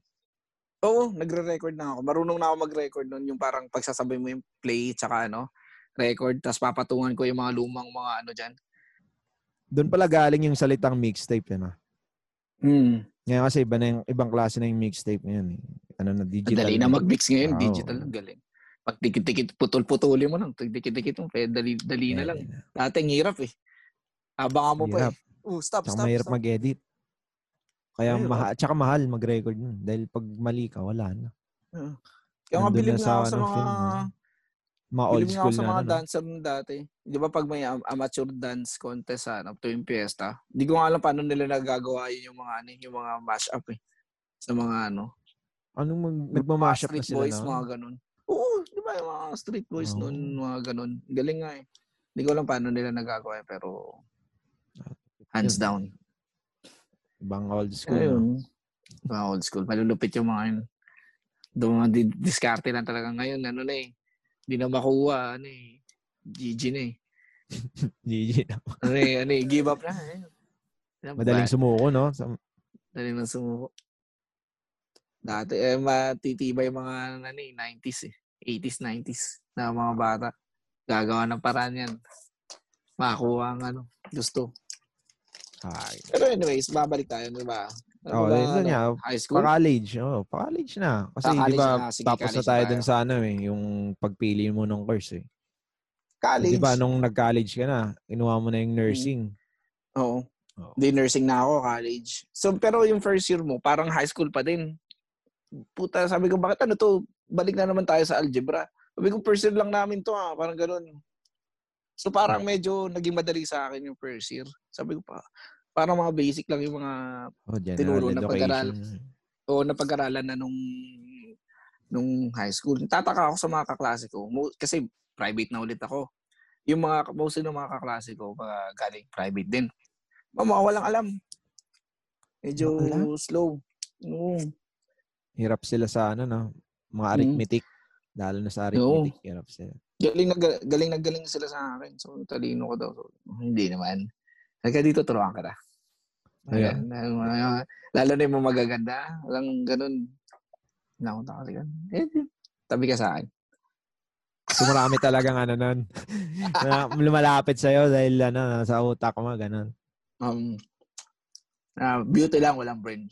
Oo, nagre-record na ako. Marunong na ako mag-record nun. Yung parang pagsasabi mo yung play, tsaka ano, record. Tapos papatungan ko yung mga lumang mga ano dyan. Doon pala galing yung salitang mixtape yun ah. Mm. Ngayon kasi iba na yung, ibang klase na yung mixtape yun eh. ano na, digital. Dali na mag-mix ngayon, oh. Digital lang, galing. Pag dikit-dikit, putol-putulin mo lang, dikit-dikit mo, kaya dali, dali na lang. Dati, ang hirap eh. Abangan mo hirap. Pa eh. Oh, stop, tsaka stop, mahirap stop. Mag-edit. Kaya, ay, maha- tsaka mahal mag-record nun. Dahil pag mali ka, wala na. Uh, kaya nga, bilib nga ako sa mga... Film, mga old school na. Sa mga na, dancer no? Dati. Di ba pag may amateur dance contest ano, tuwing piyesta, di ko nga alam paano nila nagagawa yun yung mga ano, yung mga mash-up eh. Sa mga ano. Anong mag- nagmamash-up na sila na? Street boys, mga ganun. Oo, di ba yung mga street boys oh. Noon, mga ganun. Galing nga eh. Di ko alam paano nila nagagawa eh, pero hands yun. Down. Ibang old school. Ayun. No? Ibang old school. Malulupit yung mga yun. Doon mga diskarte lang talaga ngayon. Ano na eh. Di na makuha, ano eh. G G na eh. G G na. Ano eh, ano eh, give up na eh. Madaling sumuko, no? Madaling na sumuko. Dati, eh, matitibay mga, ano eh, nineties eh. eighties, nineties na mga bata. Gagawa ng paraan yan. Makakuha ang, ano, gusto. Ay. Pero anyways, babalik tayo, diba? Ano oh, ba, ano, niya, high school? Pa-college. Oh, pa-college na. Kasi di ba tapos na tayo dun sa ano eh, yung pagpili mo ng course eh. College? Di ba nung nag-college ka na, inuha mo na yung nursing. Mm. Oo. Oh. Di nursing na ako, college. So, pero yung first year mo, parang high school pa din. Puta, sabi ko, bakit ano to? Balik na naman tayo sa algebra. Sabi ko, first year lang namin to ha. Parang ganun. So, parang right. Medyo naging madali sa akin yung first year. Sabi ko pa, parang mga basic lang yung mga oh, tinuro na pag-aralan o na pag-aralan na nung nung high school. Tataka ako sa mga kaklase ko kasi private na ulit ako. Yung mga mostly ng mga kaklase ko mga galing private din. Mama, walang alam. Medyo alam? Slow. No. Hirap sila sa ano no, mga arithmetic. Mm. Lalo na sa arithmetic, no. Hirap sila. Galing na galing na galing sila sa akin. So talino ko daw. So, hindi naman. Kaya dito turuan ka na. Ayan. Yeah. Lalo na yung magaganda. Walang ganun. Nakunta ko sa ganun. Eh, tabi ka sa akin. So, marami talagang ano nun. Lumalapit sa'yo dahil ano, sa utak ko mga ganun. Um, uh, beauty lang, walang brains.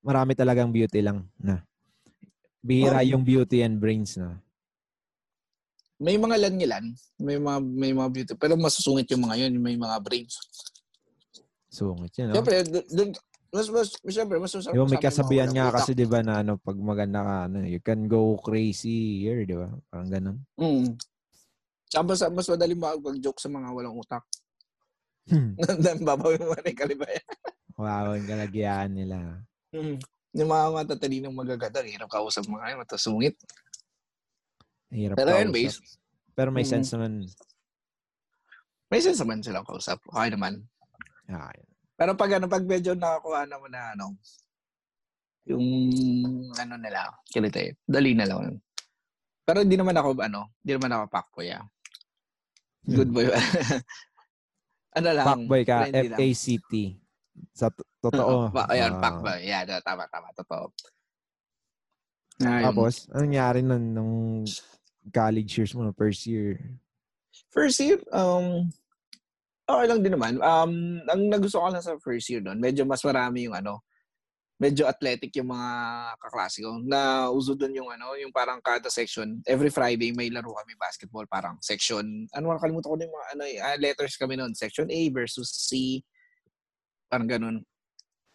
Marami talagang beauty lang. Na. Bihira um, yung beauty and brains na. May mga langilan. May mga, may mga beauty. Pero masusungit yung mga yun. May mga brains. Sungit yun, no? Siyempre, dun, mas, mas, siyempre, mas susap. Diba, may kasabihan nga kasi, diba, na, ano, pag maganda ka, ano, you can go crazy here, diba? Parang ganun. Mm. Siyempre, mas, mas madaling mag-joke sa mga walang utak. Hmm. Nandang babawin mo rin kalibayan. Wow, yung kalagiaan nila. Mm. Yung mga matatalinong magaganda, hirap kausap mga kayo, matasungit. Hirap pero kausap. Base, pero may mm. sense naman. May sense naman silang kausap. Okay naman. Ah, pero pag ano pag medyo nakakuha na mo na ano yung ano nila kilite dali na lang pero hindi naman ako ano hindi naman ako fuckboy ah good boy ano lang fuckboy ka F A C T sa totoo ayan fuckboy yeah tama tama totoo tapos anong nangyari nun nung college years mo first year first year um okay lang din naman. Um, ang nagusto ko lang sa first year doon, medyo mas marami yung ano, medyo athletic yung mga kaklase ko. Na uso doon yung ano, yung parang kada section, every Friday may laro kami basketball, parang section, ano, nakalimutan ko na yung mga ano, uh, letters kami noon, section A versus C, parang ganun.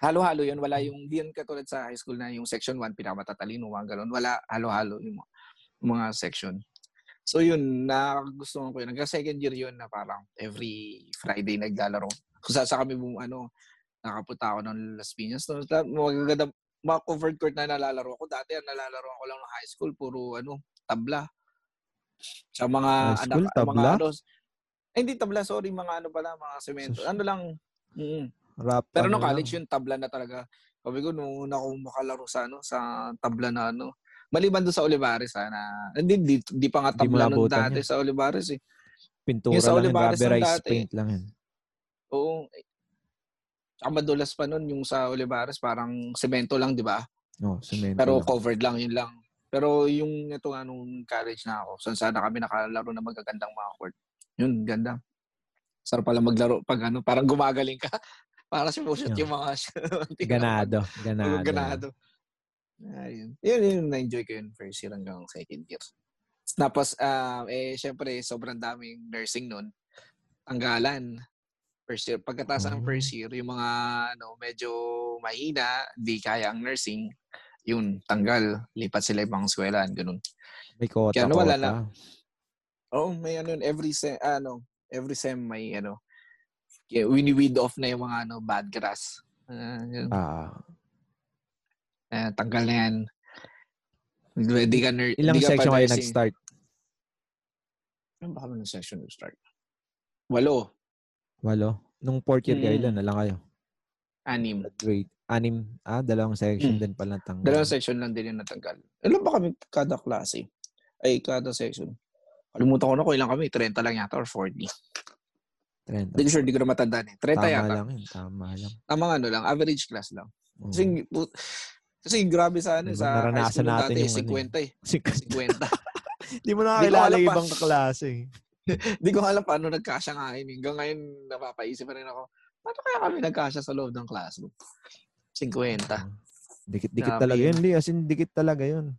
Halo-halo yun, wala yung, diyan katulad sa high school na yung section one, pinamatatalino, mga ganun, wala, halo-halo yung mga, mga section. So yun, nakagustuhan ko yun. Nagka-second year yun na parang every Friday naglalaro. Kung saan sa kami buong ano, nakapunta ako ng Las Piñas. So, magaganda, mga covered court na nalalaro ako. Dati, nalalaro ako lang ng high school. Puro ano, tabla. Sa mga high school, anak, tabla? Mga, ano, eh, hindi tabla, sorry. Mga ano pala, mga semento. Ano lang. Mm, rap, pero no college lang. Yung tabla na talaga. Sabi ko, nung una ko makalaro sa, ano, sa tabla na ano. Maliban doon sa Olivarez, sana. Hindi, di, di pa nga tabla nun dati yan. Sa Olivarez, eh. Pintura yung sa lang Olivarez yung rubberized paint lang yan. Oo. Tsaka madulas pa nun yung sa Olivarez, parang semento lang, di ba? Oo, oh, semento. Pero lang. Covered lang, yun lang. Pero yung ito nga nung college na ako, saan sana kami nakalaro na magagandang mga court. Yun, ganda. Sarap pala maglaro pag ano, parang gumagaling ka. Parang siya po shoot yung mga... Ganado. Ganado. Ganado. Ayun. Yun yung na-enjoy ko yun first year hanggang second year. Tapos, uh, eh, syempre, sobrang daming nursing nun. Ang galan. First year. Pagkatapos ang first year, yung mga ano, medyo mahina, di kaya ang nursing, yun, tanggal. Lipat sila ibang eskwelahan, ganun. May kota, kaya, ano, wala na. Oo, oh, may ano, every sem, ano, every sem may ano, wini-weed off na yung mga ano, bad grass. Uh, ah. Uh, tanggal na yan. Di ka ner- Ilang di ka section kayo nag-start? Ilang ba kami ng section nag-start? Walo. Walo? Nung fourth year hmm. kayo, ilan na lang kayo? Anim. Grade. Anim. Ah, dalawang section hmm. din pala natanggal. Dalawang section lang din yung natanggal. Ilan ba kami kada klase? Ay, kada section. Kalimutan ko na ko ilang kami. thirty lang yata or forty. thirty. Hindi ko sure, hindi ko na matandaan eh. thirty tama yata. Lang yun. Tama lang. Tama ano lang. Average class lang. Hmm. Kasi, Kasi grabe sa ano, sa high school natin yung fifty eh. fifty. Hindi mo na kakilala yung ibang kaklase. Hindi ko alam paano nagkasya ngayon. Hanggang ngayon, napapaisip pa rin ako, paano kaya kami nagkasya sa loob ng classroom? fifty. Dikit-dikit talaga yun, Lee. As in, dikit talaga yun.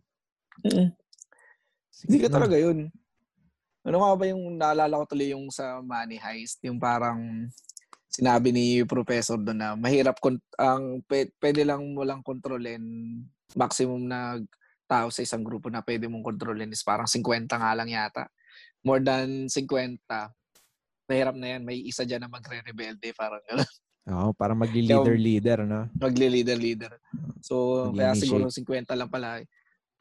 Dikit talaga yun. Ano nga ba yung naalala ko tuloy yung sa money heist? Yung parang... Sinabi ni Professor doon na mahirap kung ang p- pwede lang mo lang kontrolin, maximum na tao sa isang grupo na pwede mong kontrolin is parang fifty nga lang yata. More than fifty, mahirap na yan. May isa dyan na magre-rebelde, parang gano'n. Oo, parang magli-leader-leader, no? Magli-leader-leader. So, mag-initiate. Kaya siguro fifty lang pala.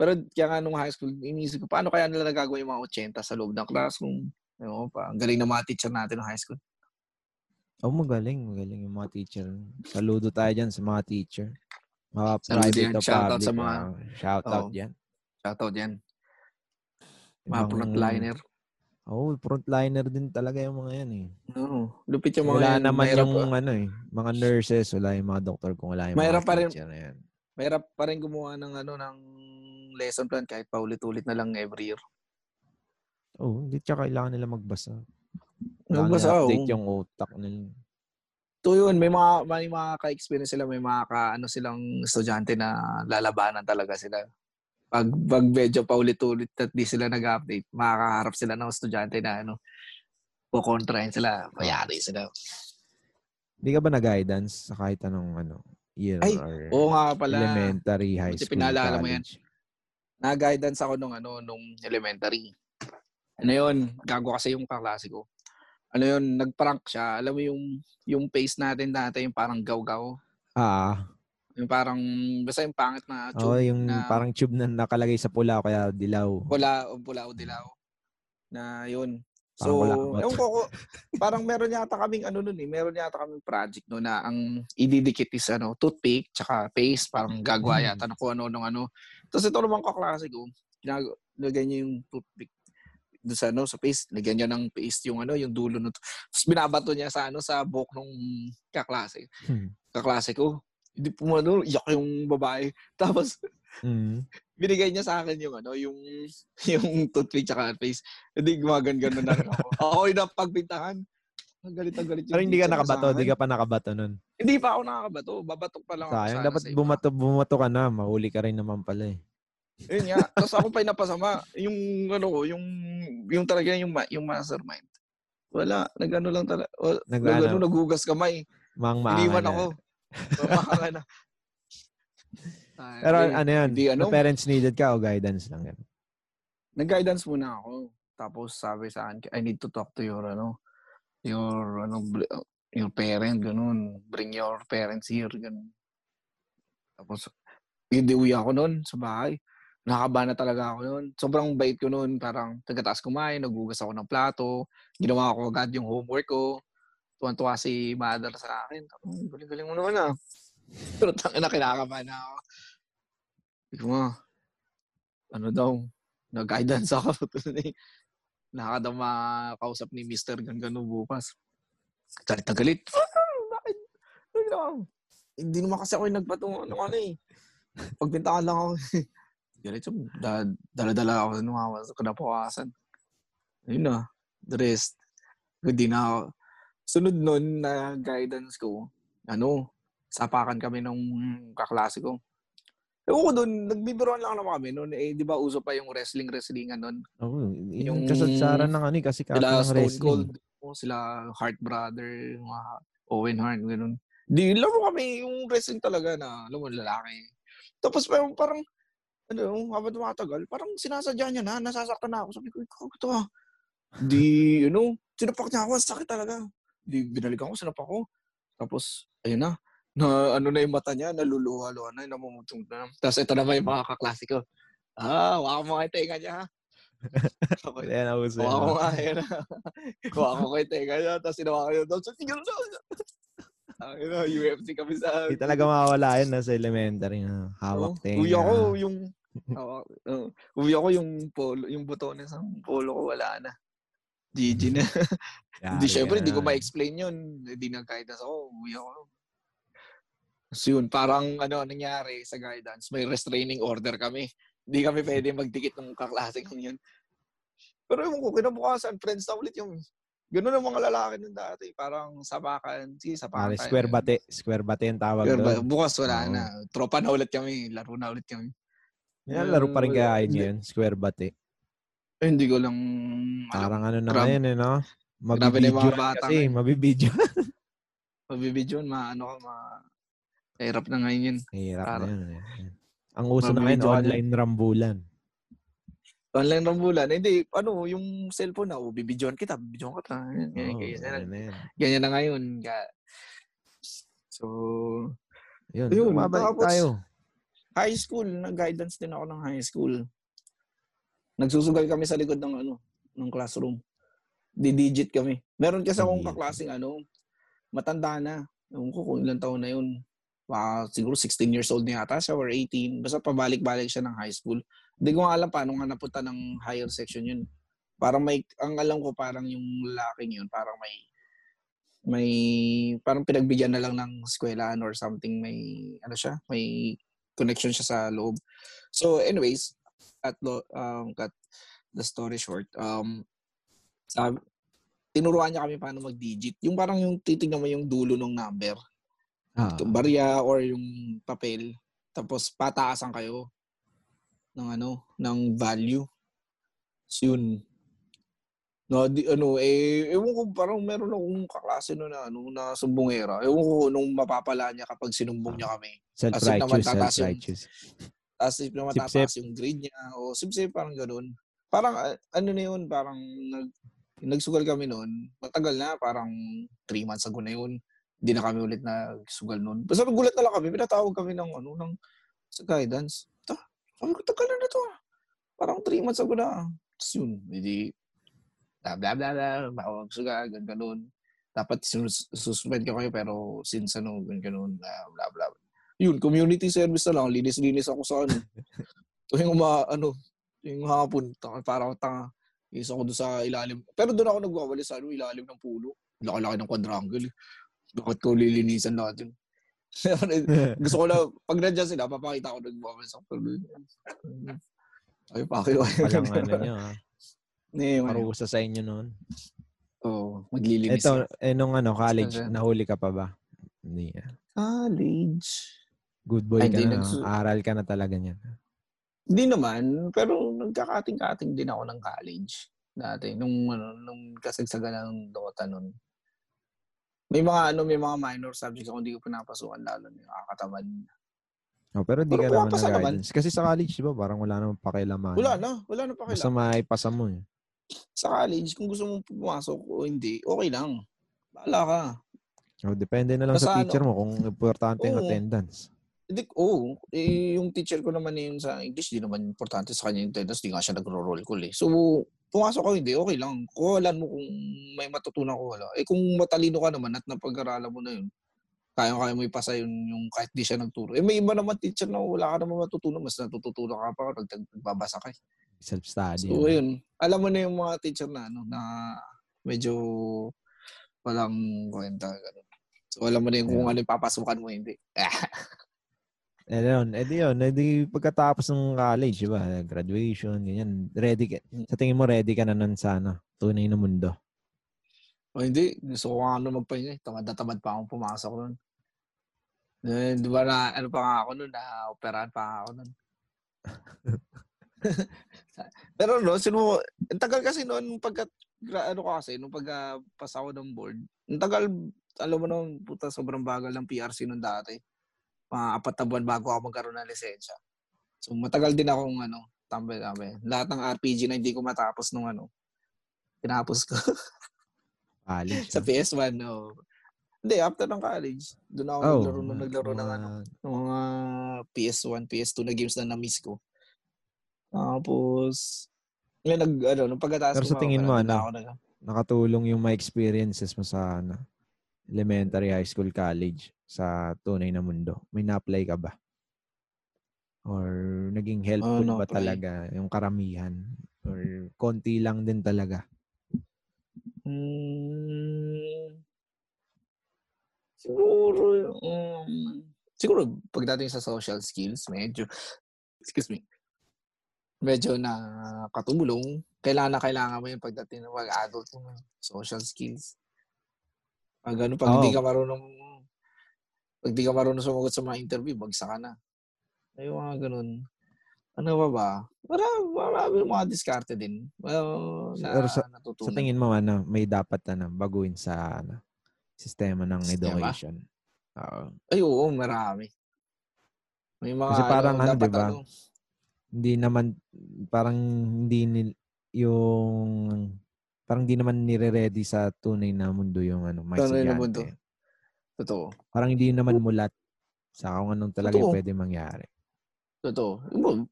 Pero kaya nga nung high school, iniisip ko, paano kaya nila nagagawa yung mga eighty sa loob ng classroom? Yung, pa, ang galing na mga teacher natin ng high school. Oh, magaling. Magaling yung mga teacher. Saludo tayo dyan sa mga teacher. Mga private o public. Sa mga, shoutout oh, dyan. Shoutout dyan. Mga frontliner. Oo, oh, frontliner din talaga yung mga yan eh. Oo. Oh, lupit yung mga wala yan. Wala naman yung pa. Ano eh. Mga nurses, wala yung mga doktor kung wala yung mayroon mga pa rin, teacher na yan. Mahirap pa rin gumawa ng, ano, ng lesson plan kahit paulit-ulit na lang every year. Oo, oh, hindi tsaka kailangan nila magbasa. Nagbasa update yung utak nila. To yun, may mga may mga ka-experience sila, may mga ka, ano silang estudyante na lalabanan talaga sila. Pag pag medyo paulit-ulit at di sila nag-update, makakaharap sila ng estudyante na ano po kontrahin sila, mayari sila. Hindi ka ba na-guidance sa kahit anong ano, year ay, or oo nga pala. Elementary, high school, pinaalala mo yan. Na-guidance ako nung ano nung elementary. Ano yun, gago kasi yung kaklase ko. Ano yun, nagprank siya. Alam mo yung yung face natin dati, yung parang gaw-gaw. Ah. Yung parang, basta yung pangit na tube. Oh, yung na, parang tube na nakalagay sa pula o kaya dilaw. Pula o pula o dilaw. Na yun. Parang so, yung ko, parang meron yata kaming ano nun eh. Meron yata kaming project no na ang ididikit is ano, toothpick, tsaka face, parang gagawa yata na kung ano-ano. Ano. Tapos ito naman kaklase ko, nilagay niya yung toothpick doon sa, ano, sa paste. Lagyan niya ng paste yung, ano, yung dulo. No. Tapos binabato niya sa, ano, sa buhok nung kaklase. Hmm. Kaklase ko. Hindi po, ano, iyak yung babae. Tapos, hmm. binigay niya sa akin yung, ano, yung, yung toothpick tsaka paste. Hindi, gumagan-ganon na rin ako. Ako yung napagbintahan. Ang galit-galit yung... Pero hindi ka nakabato? Hindi ka pa nakabato nun? Hindi pa ako nakabato. Babatok pa lang ako. Sayang, dapat bumato, bumato ka na. Mahuli ka rin naman pala eh. Yun nga. Tapos ako pa napasama. Yung ano ko, yung, yung talaga yung, yung mastermind. Wala. Nag-ano lang talaga. Nag-ano, naghugas kamay. Mang-maangan. Iniwan ako. Maangan na. Pero ano yan? Di, ano, parents needed ka o guidance lang yan? Nag-guidance muna ako. Tapos sabi sa akin, I need to talk to your ano, your ano, your parent, ganun. Bring your parents here, ganun. Tapos, hindi-uwi ako nun sa bahay. Nakakaba na talaga ako noon. Sobrang bait ko noon. Parang tagataas kumain, naghugas ako ng plato, ginawa ko agad yung homework ko. Tuwan-tuwa si mother sa akin. Oh, galing-galing mo naman ah. Pero tangin na kinakabahan na ako. Hindi ko nga, ano daw, nag-guidance ako. Nakakadaw makausap ni mister Gangano bukas. Galit na galit. Bakit? Hindi naman kasi ako yung nagpatungan. Ano eh. Pagbintakan lang ako. Ganito, dala-dala ako sa kanapukasan. Ayun na, the rest. Hindi na ako. Sunod nun na guidance ko, ano, sapakan kami ng kaklase ko. Oo, doon, nagbibiroan lang naman kami noon. Eh, di ba, uso pa yung wrestling-wrestlingan noon. Oo, oh, yung kasagsaran ng ano, kasi kaka ng wrestling. Sila Stone Cold, oh, sila Hart Brother, Owen Hart, gano'n. Di, laro kami yung wrestling talaga na, alam mo, lalaki. Tapos parang, parang ano, habang tumatagal, parang sinasadya niya na, nasasaktan na ako. Sabi ko, ikaw, ito ah. Di, you know, sinapak niya ako, sakit talaga. Di, binalikan ko, sinapak ko. Tapos, ayun na. Na ano na yung mata niya, naluluha-luha na, namumutong na. Tapos ito naman yung mga kaklasiko. Ah, waka mo kayo tenga niya, ha? Ayan ako sa'yo. Waka mo nga, ayan na. Waka mo kayo tenga niya, tapos sinawa kayo. U F C kami sa... Hindi talaga makawala yun, nasa elementary na hawak tenga. Uwi ako yung... Uwi ako yung polo, yung butones ng polo ko, wala na. G G na. Hindi, syempre, hindi ko ma-explain yun. Hindi na kahit nasa ako, uwi ako. So yun, parang ano nangyari sa guidance, may restraining order kami. Hindi kami pwede magdikit ng kaklase kong yun. Pero yung ko, kinabukasan, friends na ulit yung ganun ang mga lalaki nun dati. Parang sapakan, sige, sapakan. Pare, square bate, square bate yung tawag doon. Bukas wala oh. na. Tropa na ulit kami, laro na ulit kami. Yan, um, laro pa rin kaya yun, square bate. Eh, hindi ko lang... Parang alam, ano na ngayon eh, no? Mabibidyo kasi, mabibidyo. Mabibidyo, maano ka, ma... Hirap na ngayon yun. Hirap na yun. Ang uso na ngayon, online rambulan. Online rambulan? Hindi, ano, yung cellphone na, bibidyoan kita, bibidyoan ka na. Ganyan na ngayon. So, yun. Mabalik tayo. High school, nag-guidance din ako ng high school. Nagsusugal kami sa likod ng ano, ng classroom. Di-digit kami. Meron kasi akong kaklaseng ano, matanda na. Yung ko, kung ilang taon na yun. Wow, siguro sixteen years old niya ata siya or eighteen. Basta pabalik-balik siya ng high school. Hindi ko nga alam paano nga napunta ng higher section yun. Parang may, ang alam ko parang yung lalaking yun, parang may, may, parang pinagbigyan na lang ng eskwelahan or something. May, ano siya, may connection siya sa loob. So anyways, at um, cut the story short, um, sabi, tinuruan niya kami paano mag-digit. Yung parang yung titignan mo yung dulo ng number. Ah. Barya or yung papel. Tapos pataasan kayo ng ano, ng value. So yun. No, di, ano, eh, ewan ko, parang meron akong kaklase no, na, ano, na sumbongera. Ewan ko nung mapapala niya kapag sinumbong niya kami. Self-righteous, naman self-righteous. Tapos naman tataas yung grade niya. O sip-sip, parang ganun. Parang, ano na yun, parang nag, nagsugal kami noon. Matagal na, parang three months ago na yun. Hindi na kami ulit na sugal noon. Basta gulat na lang kami. Pinatawag kami ng, ano, ng sa guidance. Ta, kami ko, tagalan na to ah. Parang three months ago na. Tapos yun, hindi, blah, blah, blah, blah, bawag sugal, ganun. Dapat suspend ka kayo pero since ano, ganun, blah, blah, blah. Yun, community service na lang. Linis-linis ako sa ano. Ito yung uma, ano, yung hapon. Parang tanga. Isa ko doon sa ilalim. Pero doon ako nagwawali sa ano, ilalim ng pulo. Laki-laki ng quadrangle. Bakit ko lilinisan lahat yun? Gusto ko na, pag nandiyan sila, papakita ko nag-bubbles ako. Ay, pakiwain. Palang ano nyo, ha? Nee, parusa sa inyo noon. Oo, oh, maglilinis. Ito, eh, nung ano, college, nahuli ka pa ba? Hindi. College. Good boy ay, ka na, nagsu- aral ka na talaga niya. Hindi naman, pero nagkakating-kating din ako ng college dati. Nung, ano, nung kasagsagan ng Dota noon. May mga ano, may mga minor subjects ako hindi ko pinapasukan lalo na yung akataman. Oh, pero hindi ka naman na guidance. Kasi sa college, di ba, parang wala namang pakialaman. Wala na. Wala na pakialaman. Basta maipasa mo. Eh. Sa college, kung gusto mong pumasok o hindi, okay lang. Bahala ka. Oh, depende na lang basta sa teacher ano, mo kung importante oh, yung attendance. Hindi, oh, eh, yung teacher ko naman eh, sa English, di naman importante sa kanya yung attendance. Di nga siya nagro-roll call eh. So, pumasok ko hindi, okay lang. Kuhalan mo kung may matutunan ko wala. Eh kung matalino ka naman at napag-aralan mo na yun, kaya-kaya mo ipasa yun yung kahit di siya nagturo. Eh may iba naman teacher na wala ka naman matutunan, mas natututunan ka pa kapag nagbabasa ka. Self-study. So yun. Alam mo na yung mga teacher na, ano, na medyo walang kwenta. Ganun. So alam mo na yung kung ano yung papasukan mo, hindi. Eh doon, eh doon, eh pagkatapos ng college, diba? Graduation, ganyan. Ready ka. Sa tingin mo, ready ka na nun sana. Tunay na mundo. O oh, hindi. Gusto ko nga nun magpahinga. Tamad na tamad pa akong pumasok nun. Eh, di ba na, ano pa nga ako nun, na-operahan pa nga ako nun. Pero no, sino, ang tagal kasi noon, pagka, ano ko kasi, nung pagka-pass ako ng board, ang tagal, alam mo noon, puta, sobrang bagal ng P R C noon dati. Mga apat na buwan bago ako magkaroon ng lisensya. So, matagal din akong, ano, tambay-tambay. Lahat ng R P G na hindi ko matapos nung, ano, tinapos ko. College. Sa P S one, no. Hindi, after ng college. Doon ako oh, naglaro, nung naglaro uh, ng, ano, ng mga P S one, P S two na games na na-miss ko. Tapos, yun, nag, ano, nung pagkataas ko. Pero sa tingin mo, ano, na, nakatulong yung my experiences mo sa, ano, elementary, high school, college sa tunay na mundo. May na-apply ka ba? Or naging helpful oh, ba talaga yung karamihan? Or konti lang din talaga? Hmm, siguro, um, siguro pagdating sa social skills, medyo, excuse me, medyo na katulong. Kailangan na kailangan mo yung pagdating ng mag-adult mo. Social skills. Pag ano, pag oh. di ka marunong, pag di ka marunong sumagot sa mga interview, bagsak ka na. Ay, mga ganun. Ano ba ba? Marami, marami mga diskarte din. Well, na, sa, sa tingin mo, ano, may dapat ano, baguhin sa ano, sistema ng sistema? Education. Uh, Ay, oo, marami. May mga, kasi parang ano, ano diba? Ano, hindi naman, parang hindi nil, yung, parang hindi naman nire-ready sa tunay na mundo yung ano, may sigyante. Totoo. Parang hindi naman mulat sa kung anong talaga yung pwede mangyari. Totoo. Totoo.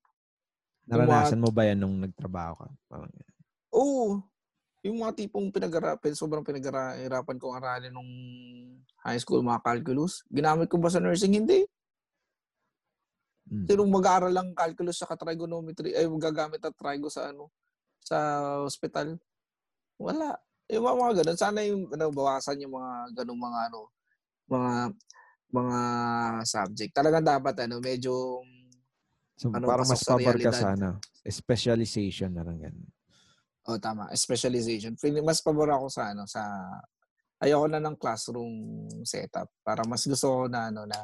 Naranasan mo ba yan nung nagtrabaho ka? Parang yan. Oo. Yung mga tipong pinag-arapan, sobrang pinag-arapan kong aralin nung high school, mga calculus. Ginamit ko ba sa nursing? Hindi. Hmm. Kasi nung mag-aaral lang calculus sa trigonometry, ay magagamit at trigo sa ano, sa hospital. Wala. Yung mga, mga ganun. Sana yung ano, bawasan yung mga ganung mga ano, mga mga subject. Talagang dapat ano, medyo so, ano, para mas pabor ka sa ano, specialization na lang ganun. Oh, tama. Specialization. Feeling mas pabor ako sa ano, sa ayoko na ng classroom setup. Para mas gusto ko na ano, na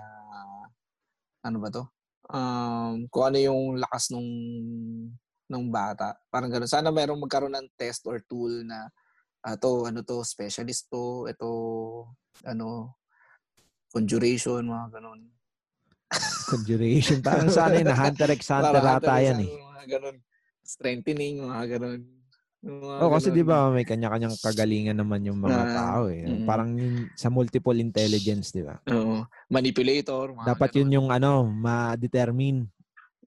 ano ba to? Um, kung ano yung lakas nung nung bata. Parang ganun. Sana mayroong magkaroon ng test or tool na ato, ano to, specialist to, ito, ano, conjuration, mga ganun. Conjuration. Parang sana yun, Hunter x Hunter ata yan eh. Mga ganun. Strengthening, mga ganun. Mga oh, kasi di ba may kanya-kanyang kagalingan naman yung mga uh, tao eh. Mm-hmm. Parang yung, sa multiple intelligence, di ba? Oo. Manipulator. Dapat ganun. Yun yung ano, ma-determine.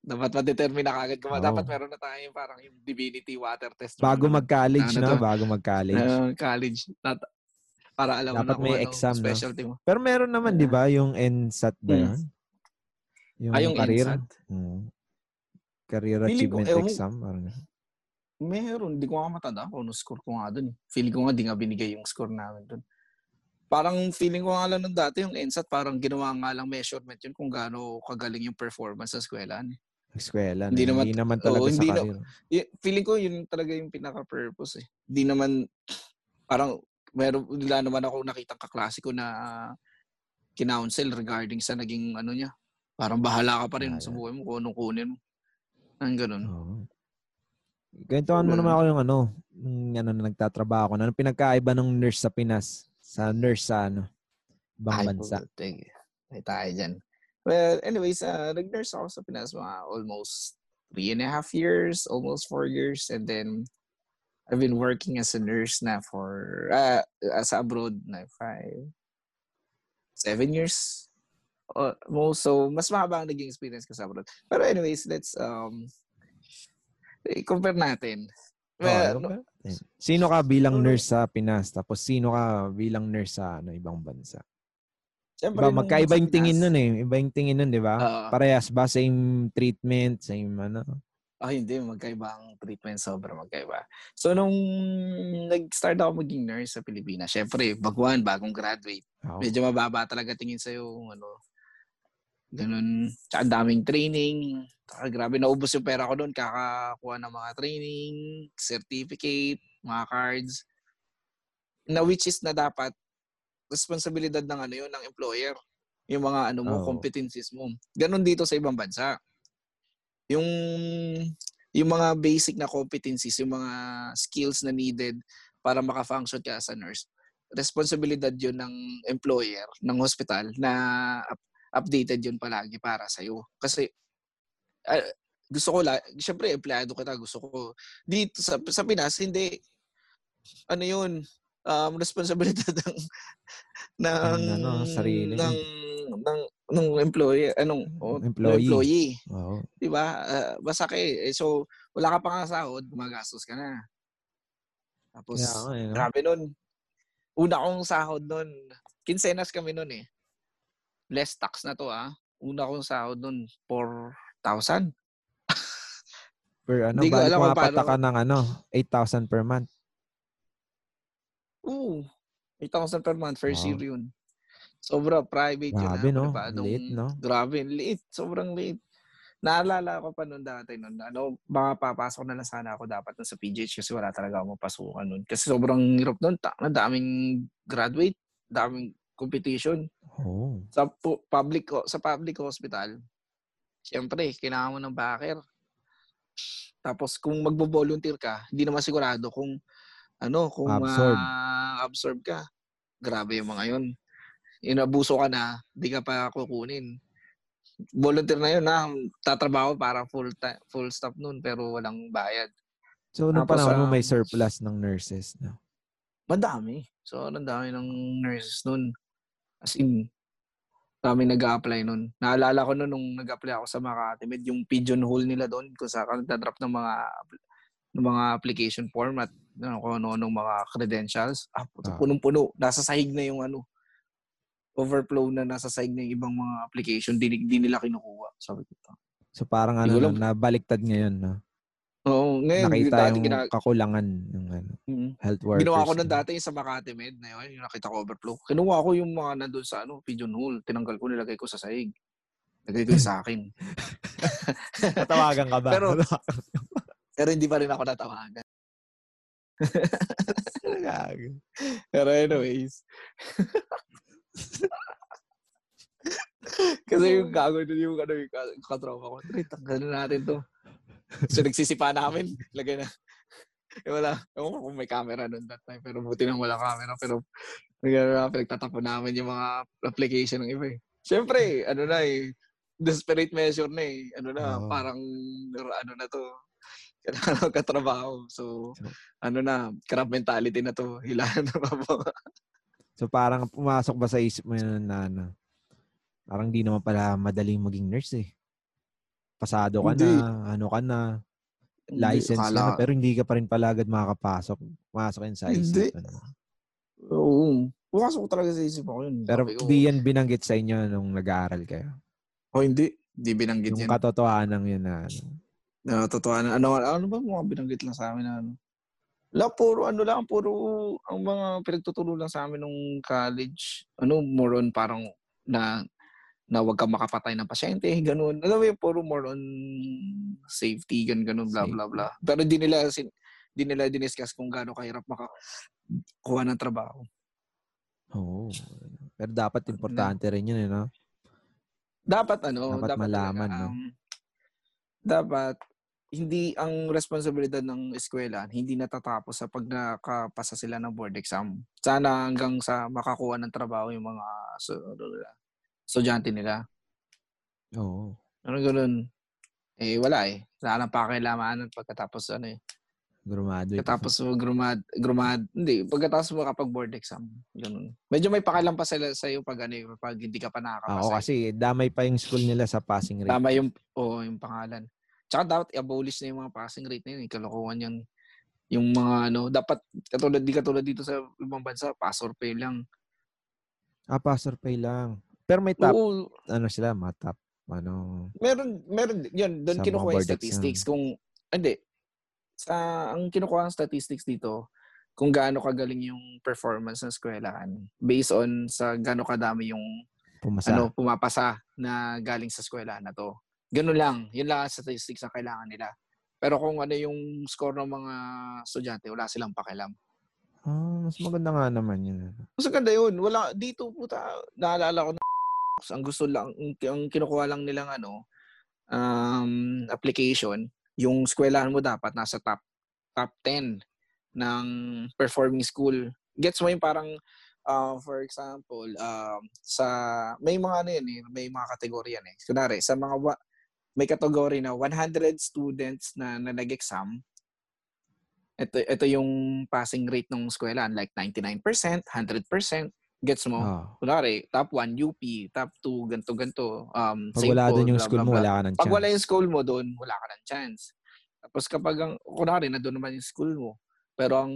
Dapat ma-determine na kagad ko. Oh. Dapat meron na tayo yung parang yung divinity water test. Bago mag-college na. Ano na bago mag-college. Uh, college. Not, para alam dapat na may ano, exam na. Mo. Pero meron naman, uh, di ba, yung N S A T ba yun? Yung, ah, yung career, N S A T? Hmm. Career achievement ko, eh, exam. Parang. Meron. Di ko nga matanda kung ano score ko nga doon. Feeling ko nga di nga binigay yung score namin doon. Parang feeling ko nga lang nung dati yung N S A T parang ginawa nga lang measurement yun kung gaano kagaling yung performance sa eskwelahan. Eskwela. Hindi, naman, hindi naman talaga oh, hindi sa career. Na, feeling ko yun talaga yung pinaka-purpose eh. Hindi naman parang meron wala naman ako nakitang kaklase ko na uh, kinounsel regarding sa naging ano niya. Parang bahala ka pa rin ah, sa buhay mo kung anong kunin mo. Ang ganun. Oh. Ganitoan mo naman ako yung ano, yung ano na nagtatrabaho ko. Ano pinagkaiba ng nurse sa Pinas? Sa nurse sa ano? Ibang bansa. Ay, may tayo dyan. Well, anyways, uh, nag-nurse ako sa Pinas mga almost three and a half years, almost four years. And then, I've been working as a nurse na for, uh, as abroad na five, seven years. Uh, so, mas mahaba ang naging experience ko sa abroad. Pero anyways, let's, um, compare natin. Well, oh, okay. Sino ka bilang nurse sa Pinas? Tapos sino ka bilang nurse sa ano, ibang bansa? Siyempre, iba, magkaiba yung tingin nun eh. Iba yung tingin nun, di ba? Uh, Parehas ba? Same treatment? Same ano? Ah, oh, hindi. Magkaiba ang treatment. Sobrang magkaiba. So, nung nag-start ako maging nurse sa Pilipinas, syempre, baguhan, bagong graduate. Oh. Medyo mababa talaga tingin sa'yo. Ano, ganun. Tsaka daming training. Tsaka grabe, naubos yung pera ko doon. Kakakuha ng mga training, certificate, mga cards. Na which is na dapat, responsibilidad ng ano yun, ng employer. yung mga ano mo, oh. competencies mo. Ganon dito sa ibang bansa. Yung yung mga basic na competencies, yung mga skills na needed para maka-function ka as a nurse. Responsibilidad yun ng employer, ng hospital na updated yun palagi para sa iyo. Kasi uh, gusto ko la, syempre empleyado kita, gusto ko dito sa, sa Pinas hindi ano yun, um, responsibilidad ng ng ano, sarili ng ng ng employee, anong oh, employee, employee. Wow. 'Di ba? Uh, basta kay eh, so wala ka pang sahod, gumagastos ka na. Tapos yeah, grabe nun. Una kong sahod nun, quincenas kami nun eh. Less tax na to ah. Una kong sahod nun, four thousand. Per ano, bali kumapata ka ng ano, eight thousand per month. Oo. eight thousand per month, first year yun. Sobra, private yun. Grabe no, liit no? Grabe, liit. Sobrang liit. Naalala ko pa nun dati nun, ano, baka papasok na lang sana ako dapat nun sa P G H kasi wala talaga akong mapasukan nun. Kasi sobrang hirap nun, na daming graduate, daming competition. Oh. Sa public sa public hospital, siyempre, kailangan mo ng backer. Tapos kung magbo-volunteer ka, hindi naman sigurado kung, ano, kung absorb, uh, absorb ka. Grabe yung mga yun. Inabuso ka na, di ka pa kukunin. Volunteer na yun na tatrabaho para full ta- full stop noon pero walang bayad. So nung panahon mo may surplus ng nurses no? Madami. So ang dami ng nurses noon. As in dami nag-a-apply noon. Naalala ko noon nung nag-apply ako sa Makati Med yung pigeonhole nila doon kung saan nagda-drop ng mga ng mga application form at ano ano ng mga credentials. Ah, punong-puno. Nasa sahig na yung ano. Overflow na nasa side ng ibang mga application, di, di nila kinukuha. Sabi ko. So parang ano, lang, nabaliktad ngayon, no? Oo, ngayon. Nakita yung gina- kakulangan ng ano, mm-hmm. health workers. Ginawa ko nun dati yung sa Makati Med na yun, yung nakita ko overflow. Kinuha ko yung mga nandun sa ano, pigeonhole. Tinanggal ko, nilagay ko sa sahig. Nilagay ko sa akin. Natawagan ka ba? Pero, pero hindi pa rin ako natawagan. Pero anyways. Kasi yung gagawin nun yung, ano, yung katropa ko, tanggal na natin to. So nagsisipa namin, lagay na. E wala, ewan ko kung may camera nun that time, pero buti nang walang camera. Pero nagtatapon namin yung mga application ng iba eh. Siyempre, ano na eh, desperate measure na eh. Ano na, oh. parang ano na to. Kailangan katrabaho. So, ano na, crab mentality na to. Hilahan na pa. So parang pumasok ba sa isip mo yun na, na parang di naman pala madaling maging nurse eh. Pasado ka hindi. na, ano ka na, license ka na, pero hindi ka pa rin pala agad makakapasok. Pumasok yun sa isip. Ano. Oo. Pumasok ko talaga sa isip ako yun. Pero okay, di yan binanggit sa inyo nung nag-aaral kayo? O oh, hindi. Hindi binanggit yung yan. Yung katotohanan yun na ano. No, totohanan. Ano, ano ba mga binanggit lang sa amin na ano? La, puro ano lang, puro ang mga pinagtuturo lang sa amin nung college. Ano, more on parang na, na wag kang makapatay ng pasyente, ganun. Alam mo yung puro more on safety, ganun, ganun, blah, blah, blah. Pero di nila, di nila diniscuss kung gaano kahirap makakuha ng trabaho. Oo. Oh, pero dapat importante rin yun, eh, no? Dapat, ano? Dapat, dapat malaman, talaga, no? Um, dapat, hindi ang responsibilidad ng eskwela hindi natatapos sa pag nakapasa sila ng board exam. Sana hanggang sa makakuha ng trabaho yung mga estudyante nila. Oo. Ano gano'n? Eh, wala eh. Sana pakailaman pagkatapos ano eh. Graduate. Katapos mo, grumad, grumad. Hindi, pagkatapos mo kapag board exam. Ganun. Medyo may pakialam pa sila sa'yo pag, ano, pag hindi ka pa nakakapasa. Oo, kasi damay pa yung school nila sa passing rate. Damay yung, oo, oh, yung pangalan. Tsaka dapat i-abolish na yung mga passing rate na yun. Kalokohan yung, yung mga ano. Dapat, katulad, di katulad dito sa ibang bansa, pass or fail lang. Ah, pass or fail lang. Pero may top, oo, ano sila, mga top, ano. Meron, meron, yun, doon kinukuha yung statistics. Exam. Kung, hindi, sa, ang kinukuha ang statistics dito, kung gaano kagaling yung performance ng eskwelahan. Based on sa gaano kadami yung pumasa. Ano, pumapasa na galing sa eskwelahan na to. Ganun lang. Yun lang ang statistics na kailangan nila. Pero kung ano yung score ng mga estudyante, wala silang pakialam. Ah, mas maganda nga naman yun. Mas maganda yun. Wala, dito puta, naalala ko na Ang gusto lang, ang kinukuha lang nilang ano, um, application, yung eskwelahan mo dapat nasa top top ten ng performing school. Gets mo yung parang, uh, for example, uh, sa, may mga ano yan eh, may mga kategorya yan eh. Kunwari, sa mga, wa, may kategory na one hundred students na, na nag-exam, ito, ito yung passing rate ng eskwelahan, like ninety-nine percent, one hundred percent, gets mo? Oh. Kunwari, top one, U P, top two, ganto-ganto. Um, pag wala doon yung blah, school blah, blah, mo, wala ka ng chance. Pag wala yung school mo doon, wala ka ng chance. Tapos kapag, ang, kunwari, na doon naman yung school mo, pero ang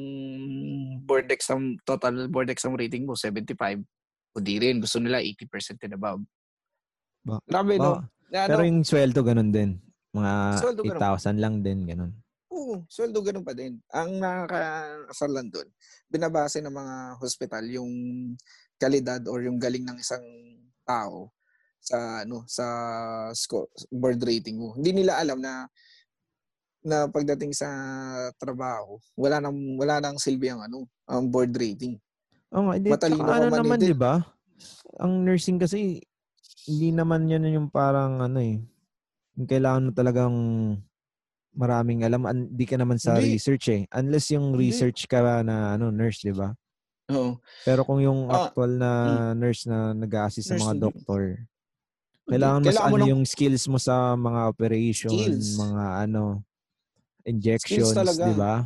board exam, total board exam rating mo, seventy-five. O di rin, gusto nila eighty percent and above. Ba- Grabe, ba- no? Na, pero ano, yung sweldo, ganun din. Mga eight thousand lang din, ganun. Oo, sweldo ganun pa din. Ang nakakasal lang doon, binabase ng mga hospital yung kalidad or yung galing ng isang tao sa ano sa score, board rating mo. Hindi nila alam na na pagdating sa trabaho, wala nang wala nang silbi ang ano, ang board rating. Oh, hindi ano man naman, 'di ba? Ang nursing kasi hindi naman 'yan yung parang ano eh. Yung kailangan mo talagang maraming alam, hindi ka naman sa hindi. Research eh. Unless yung hindi. Research ka na ano, nurse, 'di ba? Oo. Pero kung yung ah, actual na hindi. Nurse na nag-a-assist sa mga doktor, kailangan, kailangan mas ano ng... yung skills mo sa mga operation, skills. Mga ano injections, di ba?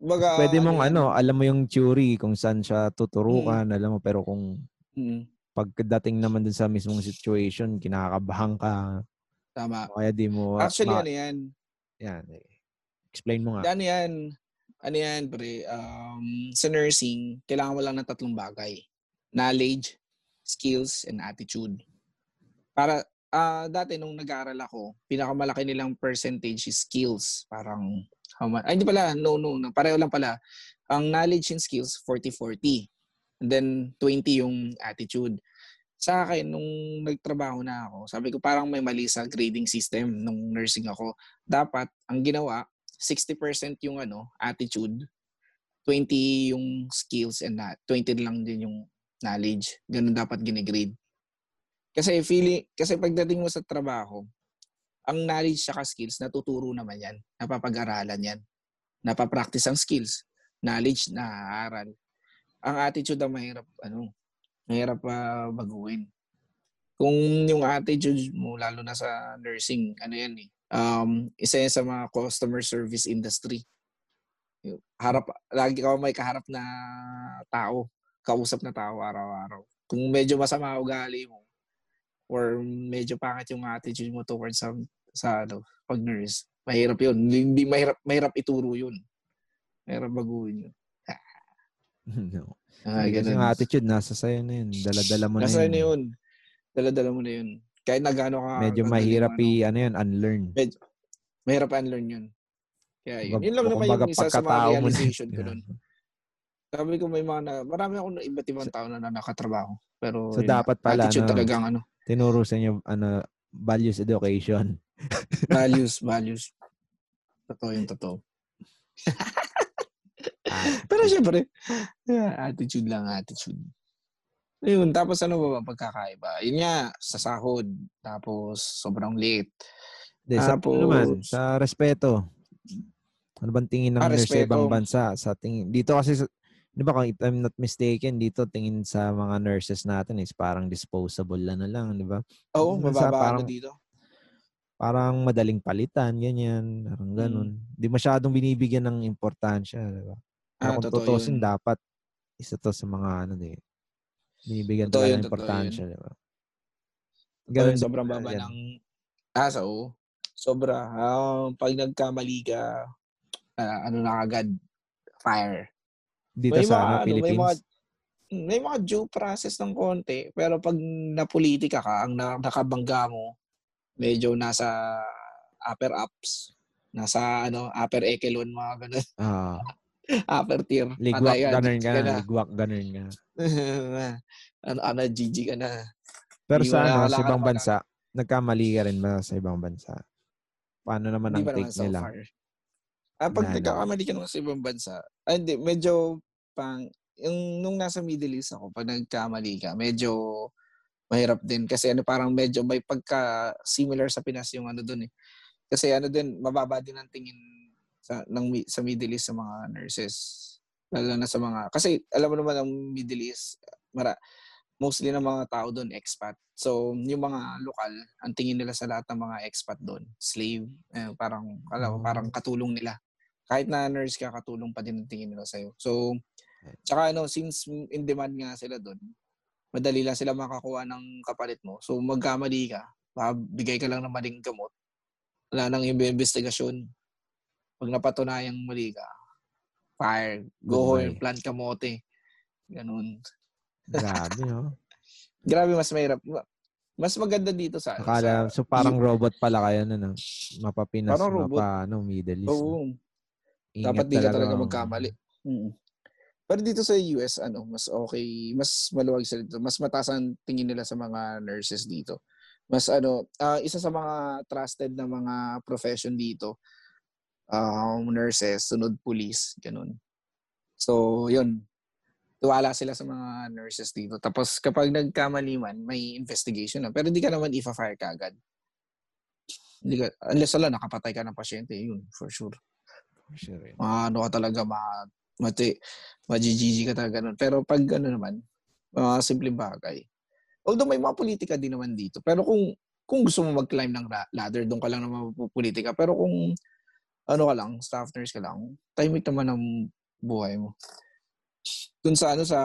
Baga, pwede mong ano, ano, alam mo yung theory kung saan siya tuturukan, mm. alam mo, pero kung mm. pagdating naman dun sa mismong situation, kinakabahan ka. Tama. Kaya di mo... Actually, ma- ano yan? Yan. Explain mo nga. Ano yan? Ano yan, pre? Um, sa nursing, kailangan mo lang ng tatlong bagay. Knowledge, skills, and attitude. Para... Uh, dati nung nag-aaral ako, pinakamalaki nilang percentage is skills. Parang, how much? Ay, hindi pala. No, no, no. Pareho lang pala. Ang knowledge and skills, forty-forty. And then, twenty yung attitude. Sa akin, nung nagtrabaho na ako, sabi ko parang may mali sa grading system nung nursing ako. Dapat, ang ginawa, sixty percent yung ano, attitude, twenty yung skills, and na, twenty lang din yung knowledge. Ganun dapat gine-grade. Kasi feeling, kasi pagdating mo sa trabaho, ang knowledge saka skills, natuturo naman yan. Napapag-aralan yan. Napapractice ang skills. Knowledge, naaaral. Ang attitude ang mahirap, ano, mahirap pa uh, baguhin. Kung yung attitude mo, lalo na sa nursing, ano yan eh, um, isa yan sa mga customer service industry. Harap, lagi ka may kaharap na tao, kausap na tao araw-araw. Kung medyo masama ugali mo, or medyo pangit yung attitude mo towards sa, sa ano, pag-nurse. Mahirap yun. Hindi mahirap, mahirap ituro yun. Mahirap baguhin yun. No. Ah, kasi yung attitude, nasa sayo na yun. Dala-dala mo nasa na yun. Nasa sayo na yun. Dala-dala mo na yun. Kahit nagano ka... Medyo mahirap yung, ano yun, unlearn. Medyo, mahirap unlearn yun. Kaya yun. Mag, yun lang naman yung isa sa mga realization ko nun. Sabi ko may mga na... Marami akong iba't ibang tao na nakatrabaho. Pero so, yun, dapat pala, attitude ano, talagang ano. Tinuro sa inyo, ano, values education. values, values. Totoo yung totoo. Pero syempre, attitude lang, attitude. Ayun, tapos ano ba ba pagkakaiba? Yun nga, sa sahod, tapos sobrang late. De, tapos, sa, naman, sa respeto. Ano bang tingin ng ah, nurse sa ibang bansa? Sa tingin, dito kasi, di ba, kung if I'm not mistaken, dito tingin sa mga nurses natin is parang disposable na na lang, di ba? Oo, mababa parang, dito. Parang madaling palitan, ganyan, parang ganun. Hindi hmm. masyadong binibigyan ng importansya, di ba? Ah, kung tutusin, dapat isa to sa mga ano, di binibigyan talaga ng importansya, di ba? Ganun, sobrang baba yan. Ng... Ah, so, sobra. Uh, pag nagkamali ka, uh, ano na agad, fire. Dito may sa mga, ano, Philippines. May mga, may mga due process ng konti, pero pag napolitika ka, ang nakabangga mo, medyo nasa upper ups, nasa ano upper echelon, mga ganun. Ah. Upper tier. Ligwak, ganun ka na. Ligwak, ganun ka. ano, ano, G G ka na. Pero di sa, ano, sa ibang bansa, na. Nagkamali ka rin ba sa ibang bansa? Paano naman ang take nila? So ah, pag nagkakamali ka naman sa ibang bansa, ay, hindi, medyo pang, yung, nung nasa Middle East ako, pag nagkamali ka, medyo mahirap din kasi ano parang medyo may pagka similar sa Pinas yung ano doon eh. Kasi ano din mababa din ang tingin sa ng sa Middle East sa mga nurses. Lalo na sa mga kasi alam mo naman ang Middle East mara mostly ng mga tao doon expat. So yung mga lokal, ang tingin nila sa lahat ng mga expat doon, slave, eh, parang alam parang katulong nila. Kahit na nurse ka, katulong pa din ang tingin nila sa'yo. So, tsaka ano, since in demand nga sila doon, madali lang sila makakuha ng kapalit mo. So, magkamali ka, bigay ka lang ng maling gamot. Wala nang investigasyon. Pag napatunayang mali ka, fire, go home, plant kamote. Ganun. Grabe, oh. Grabe, mas mahirap. Mas maganda dito sa... Akala, sa so, parang U- robot pala kayo, ano? Mapapinas, mapa, ano, Middle East. Oo. No? Ingat dapat di ka talaga magkamali. Mm. Pero dito sa U S, ano, mas okay, mas maluwag sila dito. Mas mataas ang tingin nila sa mga nurses dito. Mas ano, uh, isa sa mga trusted na mga profession dito, uh, nurses, sunod police, ganun. So, yun. Tuwala sila sa mga nurses dito. Tapos kapag nagkamali man, may investigation na. Pero di ka naman ifa-fire ka agad. Hindi ka, unless wala, nakapatay ka ng pasyente. Yun, for sure. Sure. Ah, ano ka talaga ma mati ma-G G ka talaga nun. Pero pag ano naman, mga simpleng bagay. Although may mga politika din naman dito. Pero kung kung gusto mo mag-climb ng ladder, doon ka lang naman mapupolitika. Pero kung ano ka lang, staff nurse ka lang, time it naman ang buhay mo. Doon sa ano sa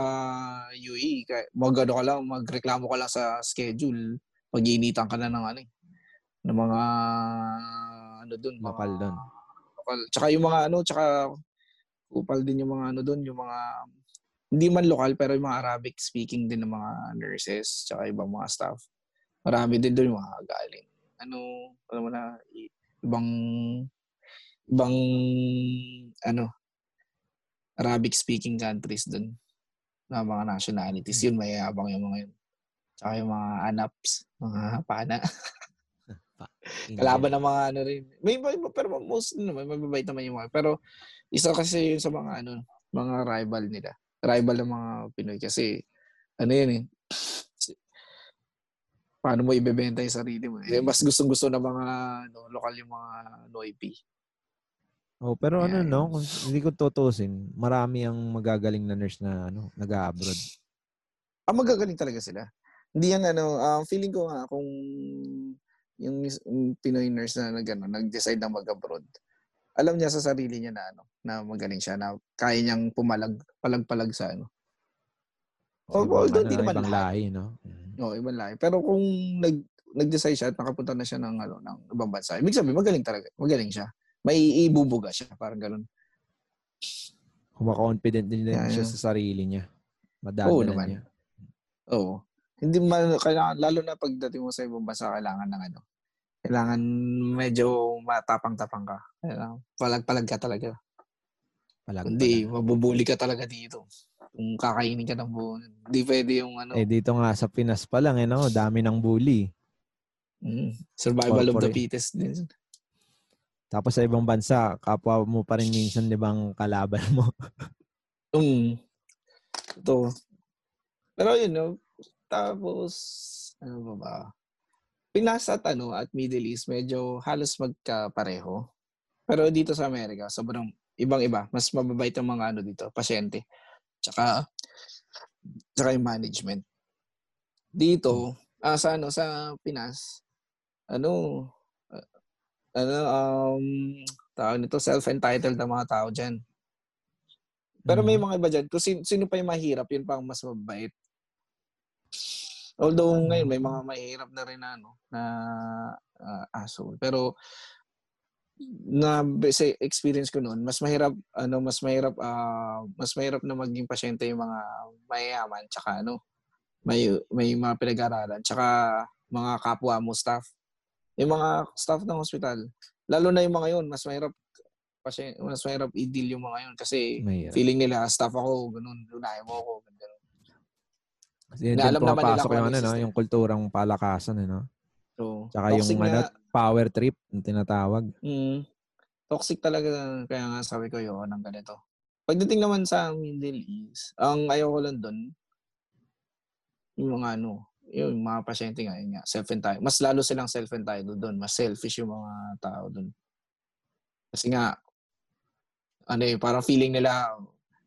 U A E, mag-ano ka lang, magreklamo ka lang sa schedule, pag-iinitan ka na ng ano eh, ng mga ano doon, mapal doon. Tsaka yung mga ano, tsaka upal din yung mga ano doon, yung mga hindi man lokal pero yung mga Arabic speaking din ng mga nurses tsaka ibang mga staff. Marami din doon yung mga galing. Ano, alam mo na, ibang ibang ano Arabic speaking countries doon na mga nationalities. Yun, may abang yung mga yun. Tsaka yung mga ANAPs, mga pana. Kalaban ng mga ano rin. May iba pero most naman mababait naman yung mga. Pero isa kasi yun sa mga ano, mga rival nila. Rival ng mga Pinoy kasi ano yun eh. Paano mo ibebenta yung sarili mo? Eh, mas gustong-gusto ng mga ano, lokal yung mga Noipi. Oh, pero ayan. Ano no, kung hindi ko tutusin, marami ang magagaling na nurse na ano, nag-a-abroad. Ah, magagaling talaga sila. Hindi yan ano, uh, feeling ko nga kung yung Pinoy nurse na nag-ano, nag-decide na mag-abroad. Alam niya sa sarili niya na ano, na magaling siya na kaya niyang pumalag palag-palag sa ano. O although hindi naman lahi, no. Oo, ibang lahi. Pero kung nag nag-decide siya at nakapunta na siya ng ano, ng ibang bansa. Ibig sabihin magaling talaga. Magaling siya. May ibubuga siya, parang ganoon. Kuma-confident din yeah, siya sa sarili niya. Madadala naman niya. Oo. Hindi man kailangan lalo na pagdating mo sa ibang bansa kailangan ng ano. Kailangan medyo matapang-tapang ka. Kailangan palag-palag ka talaga. Palag. Hindi mabubuli ka talaga dito. Kung kakainin ka ng buo, hindi pwede yung ano. Eh dito nga sa Pinas pa lang eh no, dami ng bully. Mm, survival of the fittest din. Tapos sa ibang bansa, kapwa mo pa rin minsan 'di bang kalaban mo. Mm. Ito. Pero you know, tapos, ano ba ba? Pinas at ano, at Middle East, medyo halos magkapareho. Pero dito sa Amerika, sobrang ibang-iba. Mas mababait ang mga ano dito, pasyente. Tsaka, tsaka yung management. Dito, ah, sa ano, sa Pinas, ano, ano, um, tawag nito, self-entitled na mga tao dyan. Pero may mga iba dyan. Kung sino, sino pa yung mahirap, yun pa ang mas mababait. Although ngayon may mga mahirap na rin ano, na uh, asshole. Pero na say, experience ko noon, mas mahirap ano, mas mahirap uh, mas mahirap na maging pasyente yung mga mayayaman tsaka ano, may may mga pinag-aralan tsaka mga kapwa mo staff. Yung mga staff ng hospital, lalo na yung mga yun, mas mahirap pasyente, mas mahirap i-deal yung mga yun kasi mahirap. Feeling nila staff ako, ganun, lunahin mo ako, ganun. Kasi na alam naman nila yung, ano, no? Yung kulturang palakasan. Eh, no? So, tsaka yung na, ano, power trip yung tinatawag. Mm, toxic talaga. Kaya nga sabi ko yun ng ganito. Pagdating naman sa Middle East, ang ayaw ko lang doon, yung mga ano, yung mga pasyente nga, yun nga, self-entitled. Mas lalo silang self-entitled doon. Mas selfish yung mga tao doon. Kasi nga, ano eh, parang feeling nila,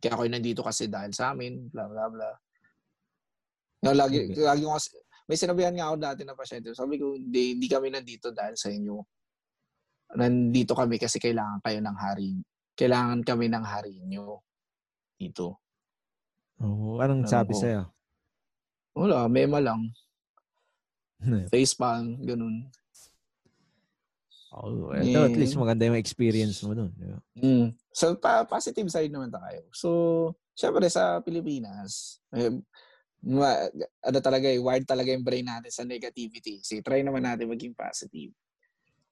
kaya ako nandito kasi dahil sa amin, bla bla bla. No, lagi, okay. lagi ko kasi, may sinabihan nga ako dati na pasyente. Sabi ko, hindi, hindi kami nandito dahil sa inyo. Nandito kami kasi kailangan kayo ng hari. Kailangan kami ng hari nyo dito. Oh, anong sabi ko sa'yo? Wala, mema lang. Face palm, ganun. Oh, well, yeah. At least maganda yung experience mo nun. Mm. So, pa- positive side naman tayo. So, syempre sa Pilipinas, eh, ma- ano talaga eh, wired talaga yung brain natin sa negativity. So, try naman natin maging positive.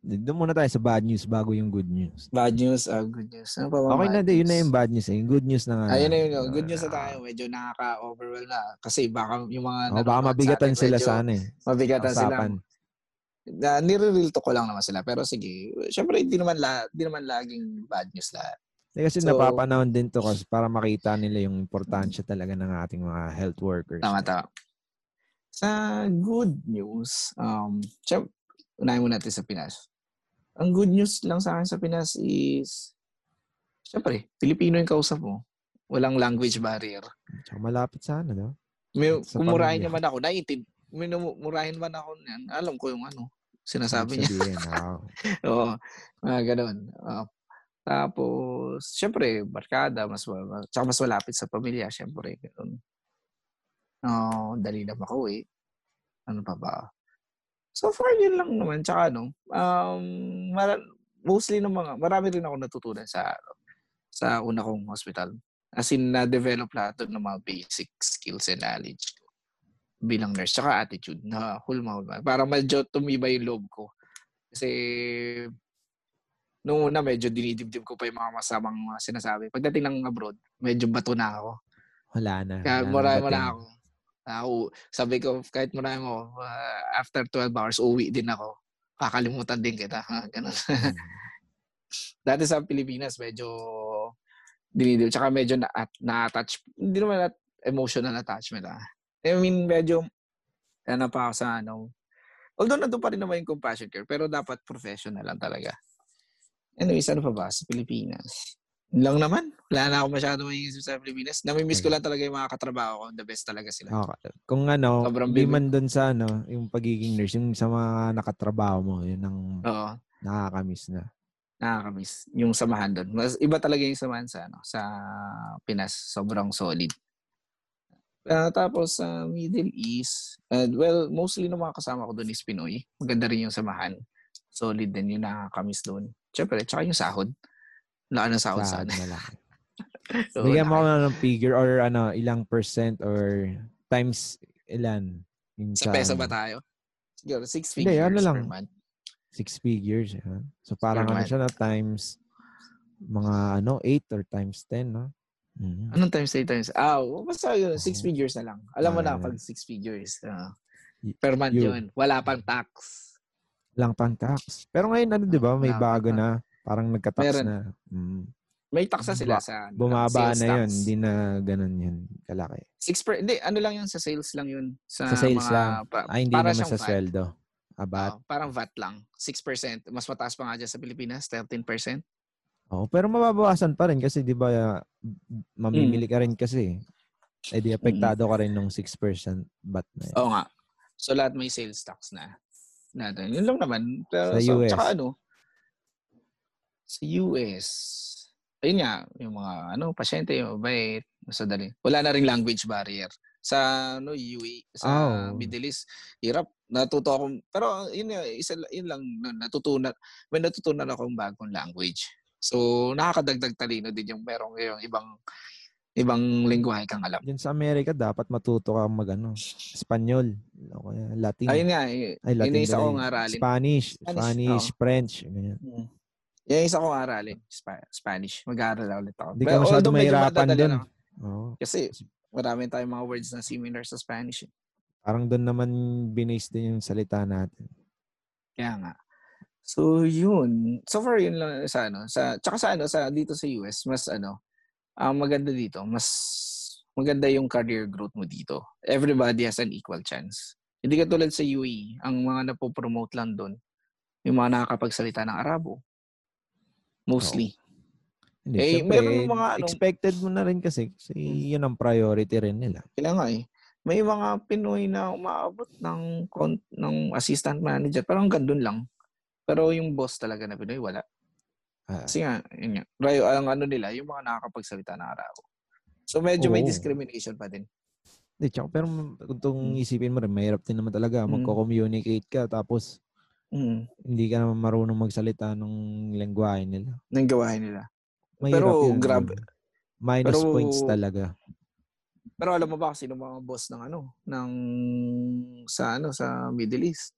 Doon muna tayo sa bad news bago yung good news. Bad news, uh, good news. Ano pa ba okay na, yun na yung bad news. Eh. Good news na nga. Ayun na yun. Uh, good news na tayo. Medyo nakaka-overwhelm na. Kasi baka yung mga... Oh, baka mabigatan sa atin, sila sana eh. Mabigatan usapan. Sila. Na nire-real talk ko lang naman sila pero sige syempre hindi naman la hindi naman laging bad news lahat eh, kasi so, napapanahon din to kasi para makita nila yung importansya talaga ng ating mga health workers. Tama tama. Sa good news um syempre unahin muna natin sa Pinas. Ang good news lang sa akin sa Pinas is syempre Pilipino yung kausap mo, walang language barrier. Tsaka malapit sana no. May kumurahin naman ako, naiintindi minumurahin man ako niyan. Alam ko yung ano sinasabi niya. Oo. Mga ganoon. Uh, tapos, syempre, barkada, mas, tsaka mas malapit sa pamilya, syempre. Ganun. Uh, dali na makauwi. Ano pa ba? So far, yun lang naman. Tsaka ano, um, mar- mostly ng mga, marami rin ako natutunan sa sa una kong hospital. As in, na-develop lahat ng mga basic skills and knowledge bilang nurse, tsaka attitude na hulma-hulma. Parang medyo tumiba yung loob ko. Kasi nung una, medyo dinidibdib ko pa yung mga masamang sinasabi. Pagdating ng abroad, medyo bato na ako. Wala na. Kaya marami na ako. ako. Sabi ko, kahit marami mo, uh, after twelve hours, uwi din ako. Kakalimutan din kita. Ganun. Hmm. Dati sa Pilipinas, medyo dinidibdib. Tsaka medyo na-attach. Hindi naman na- emotional attachment. Ah. I mean, medyo, ano pa ako sa ano. Although, nandun pa rin naman yung compassion care, pero dapat professional lang talaga. Anyways, ano pa ba? Sa Pilipinas. Lang naman. Wala na ako masyado mag-iisip sa Pilipinas. Namimiss ko lang talaga yung mga katrabaho ko. The best talaga sila. Okay. Kung ano, di man dun sa ano, yung pagiging nurse, yung sa mga nakatrabaho mo, yun ang oo. Nakakamiss na. Nakakamiss. Yung samahan dun. Mas, iba talaga yung samahan sa, ano, sa Pinas. Sobrang solid. Uh, tapos sa uh, Middle East, uh, well, mostly ng mga kasama ko doon is Pinoy. Maganda rin yung samahan. Solid din yung nakakamiss doon. Siyempre, tsaka yung sahod. Wala ng sahod saan. So, bigyan mo na ng figure or ano, ilang percent or times ilan. Sa peso ba tayo? Siguro, six figures Hindi, ano lang, per month. Six figures. Yeah. So parang per ano month. Siya na times mga ano, eight or times ten, no? Mm-hmm. Anong times eight times? Ah, oh, basta yun. Six okay. figures na lang. Alam mo uh, na pag six figures. Uh, per month you, yun. Wala pang tax. Walang pang tax. Pero ngayon, ano, di ba? May bago na. Parang nagka-tax meron. Na. Mm. May tax na sila sa bumaba na tax. Yun. Hindi na ganun yun. Kalaki. Six per... Hindi, ano lang yun? Sa sales lang yun. Sa, sa sales mga, lang. Pa, Ay, hindi naman sa sweldo. Abat. Oh, parang V A T lang. six percent. Mas mataas pa nga dyan sa Pilipinas. thirteen percent. Oh, pero mababawasan pa rin kasi 'di ba mamimili ka rin kasi. Eh di apektado ka rin ng six percent B A T na yun. Oo nga. So lahat may sales tax na. Natin. Yun lang naman. Pero, sa U S. So, tsaka ano? Sa U S. Ayun nga, yung mga ano, pasyente, yung mabait, masadali. Wala na ring language barrier. Sa ano, U A E, sa oh. Middle East, hirap. Natuto ako. Pero yun, isa, yun lang, natutunan. May natutunan akong bagong language. So, nakakadagdag talino din yung merong yung ibang ibang lingwahe kang alam. Diyan sa Amerika, dapat matuto ka mag-ano, Espanyol, Latin. Ayun nga. Ay, Ay Latin yun isa kong aralin. Spanish, Spanish, Spanish oh. French. Ganyan. Hmm. Yung isa kong aralin, Sp- Spanish. Mag-aaral ulit ako. Hindi ka masyado mahirapan doon. Oh. Kasi marami tayong mga words na similar sa Spanish. Eh. Parang doon naman binase din yung salita natin. Kaya nga. So yun, so far yun lang sa ano, sa tsaka sa ano sa dito sa U S, mas ano, ang um, maganda dito, mas maganda yung career growth mo dito. Everybody has an equal chance. Hindi ka tulad sa U A E, ang mga napopromote lang doon, yung mga nakakapagsalita ng Arabo. Mostly. No. Eh, siyempre, meron mga ano, expected mo na rin kasi, kasi yun ang priority rin nila. Kailangan eh. May mga Pinoy na umaabot ng, ng assistant manager, parang gandun lang. Pero yung boss talaga na Pinoy, wala. Ah. Kasi nga, yun nga. Rayo, ang ano nila, yung mga nakakapagsalita ng Arabo. So medyo Oo. may discrimination pa din. Di, tsaka, pero kung isipin mo rin, mahirap din naman talaga. Magko-communicate ka, tapos Mm. hindi ka naman marunong magsalita ng lengguwahe nila. Ng gawain nila. Mahirap pero yun, grabe. Minus pero, points talaga. Pero alam mo ba kasi ng mga boss ng ano, ng sa ano sa Middle East?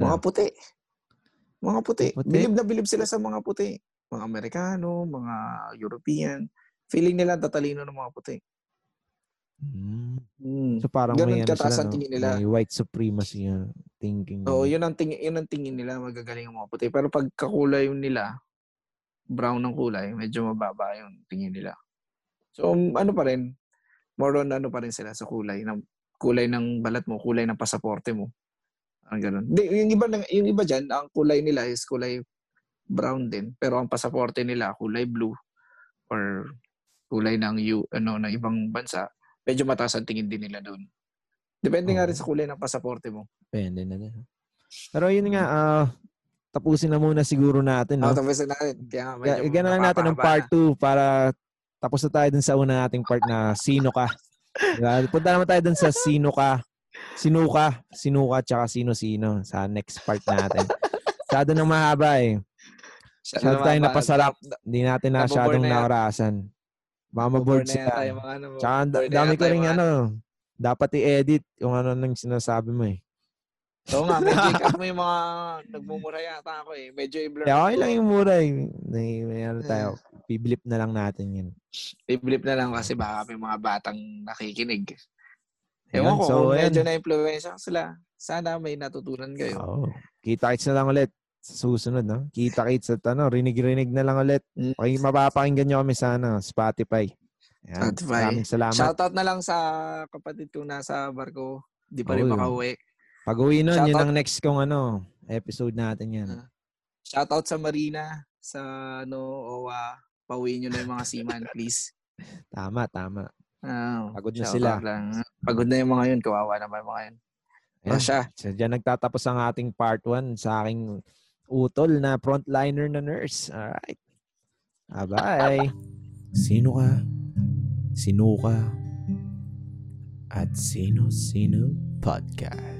Mga puti. Mga puti. puti. Bilib na bilib sila sa mga puti. Mga Amerikano, mga European. Feeling nila tatalino ng mga puti. Mm. So parang ganun may ano sila, no? Nila. May white supremacy yung thinking. Oo, yun ang tingin, yun ang tingin nila, magagaling ang mga puti. Pero pag kakulay nila, brown ng kulay, medyo mababa yung tingin nila. So ano pa rin, more on ano pa rin sila sa kulay, ng kulay ng balat mo, kulay ng pasaporte mo. Ang ganun. De, yung iba yung iba diyan, ang kulay nila is kulay brown din, pero ang pasaporte nila kulay blue or kulay ng U, ano ng ibang bansa. Medyo mataas ang tingin din nila doon. Depende okay. nga rin sa kulay ng pasaporte mo. Depende na din. Pero yun nga, uh, tapusin na muna siguro natin. No? Oh, tapusin natin. Kaya medyo Gana lang natin ng part two para tapos na tayo dun sa una nating part na sino ka. Punta naman tayo dun sa sino ka. Sino ka. Sino ka tsaka sino-sino sa next part natin. Masyado ng mahaba eh. Masyado tayo napasarap. Hindi natin na masyadong naorasan. Mamaboard siya. Tayo, mga ano, tsaka dami ko rin ano, dapat i-edit yung ano nang sinasabi mo eh. Oo nga, medyo ikat mo yung mga nagmumura yata ako eh. Medyo i-blur. Yeah, okay lang yung mura eh. May, may ano tayo, piblip na lang natin yun. Piblip na lang kasi baka may mga batang nakikinig. Ewan ko, so, medyo yan. Na-influensya sila. Sana may natutunan kayo. Oo. Kita-kits na lang ulit. Susunod, no? Kita-kits at ano, rinig-rinig na lang ulit. Okay, mapapakinggan nyo kami sa ano, Spotify. Ayan, Spotify. Maraming salamat. Shoutout na lang sa kapatid kong nasa barko. Di pa oh, rin makauwi. Pag-uwi nun, shoutout. Yun ang next kong ano, episode natin yan. Uh, shoutout sa Marina, sa ano, O W A. Pauwi nyo na yung mga seaman, please. Tama, tama. Oh, pagod na sila. Lang. Pagod na yung mga yun. Kawawa naman yung mga yun. O siya. So, diyan nagtatapos ang ating part one sa aking utol na frontliner na nurse. Alright. Bye-bye. Sino ka? Sino ka? At Sino Sino Podcast.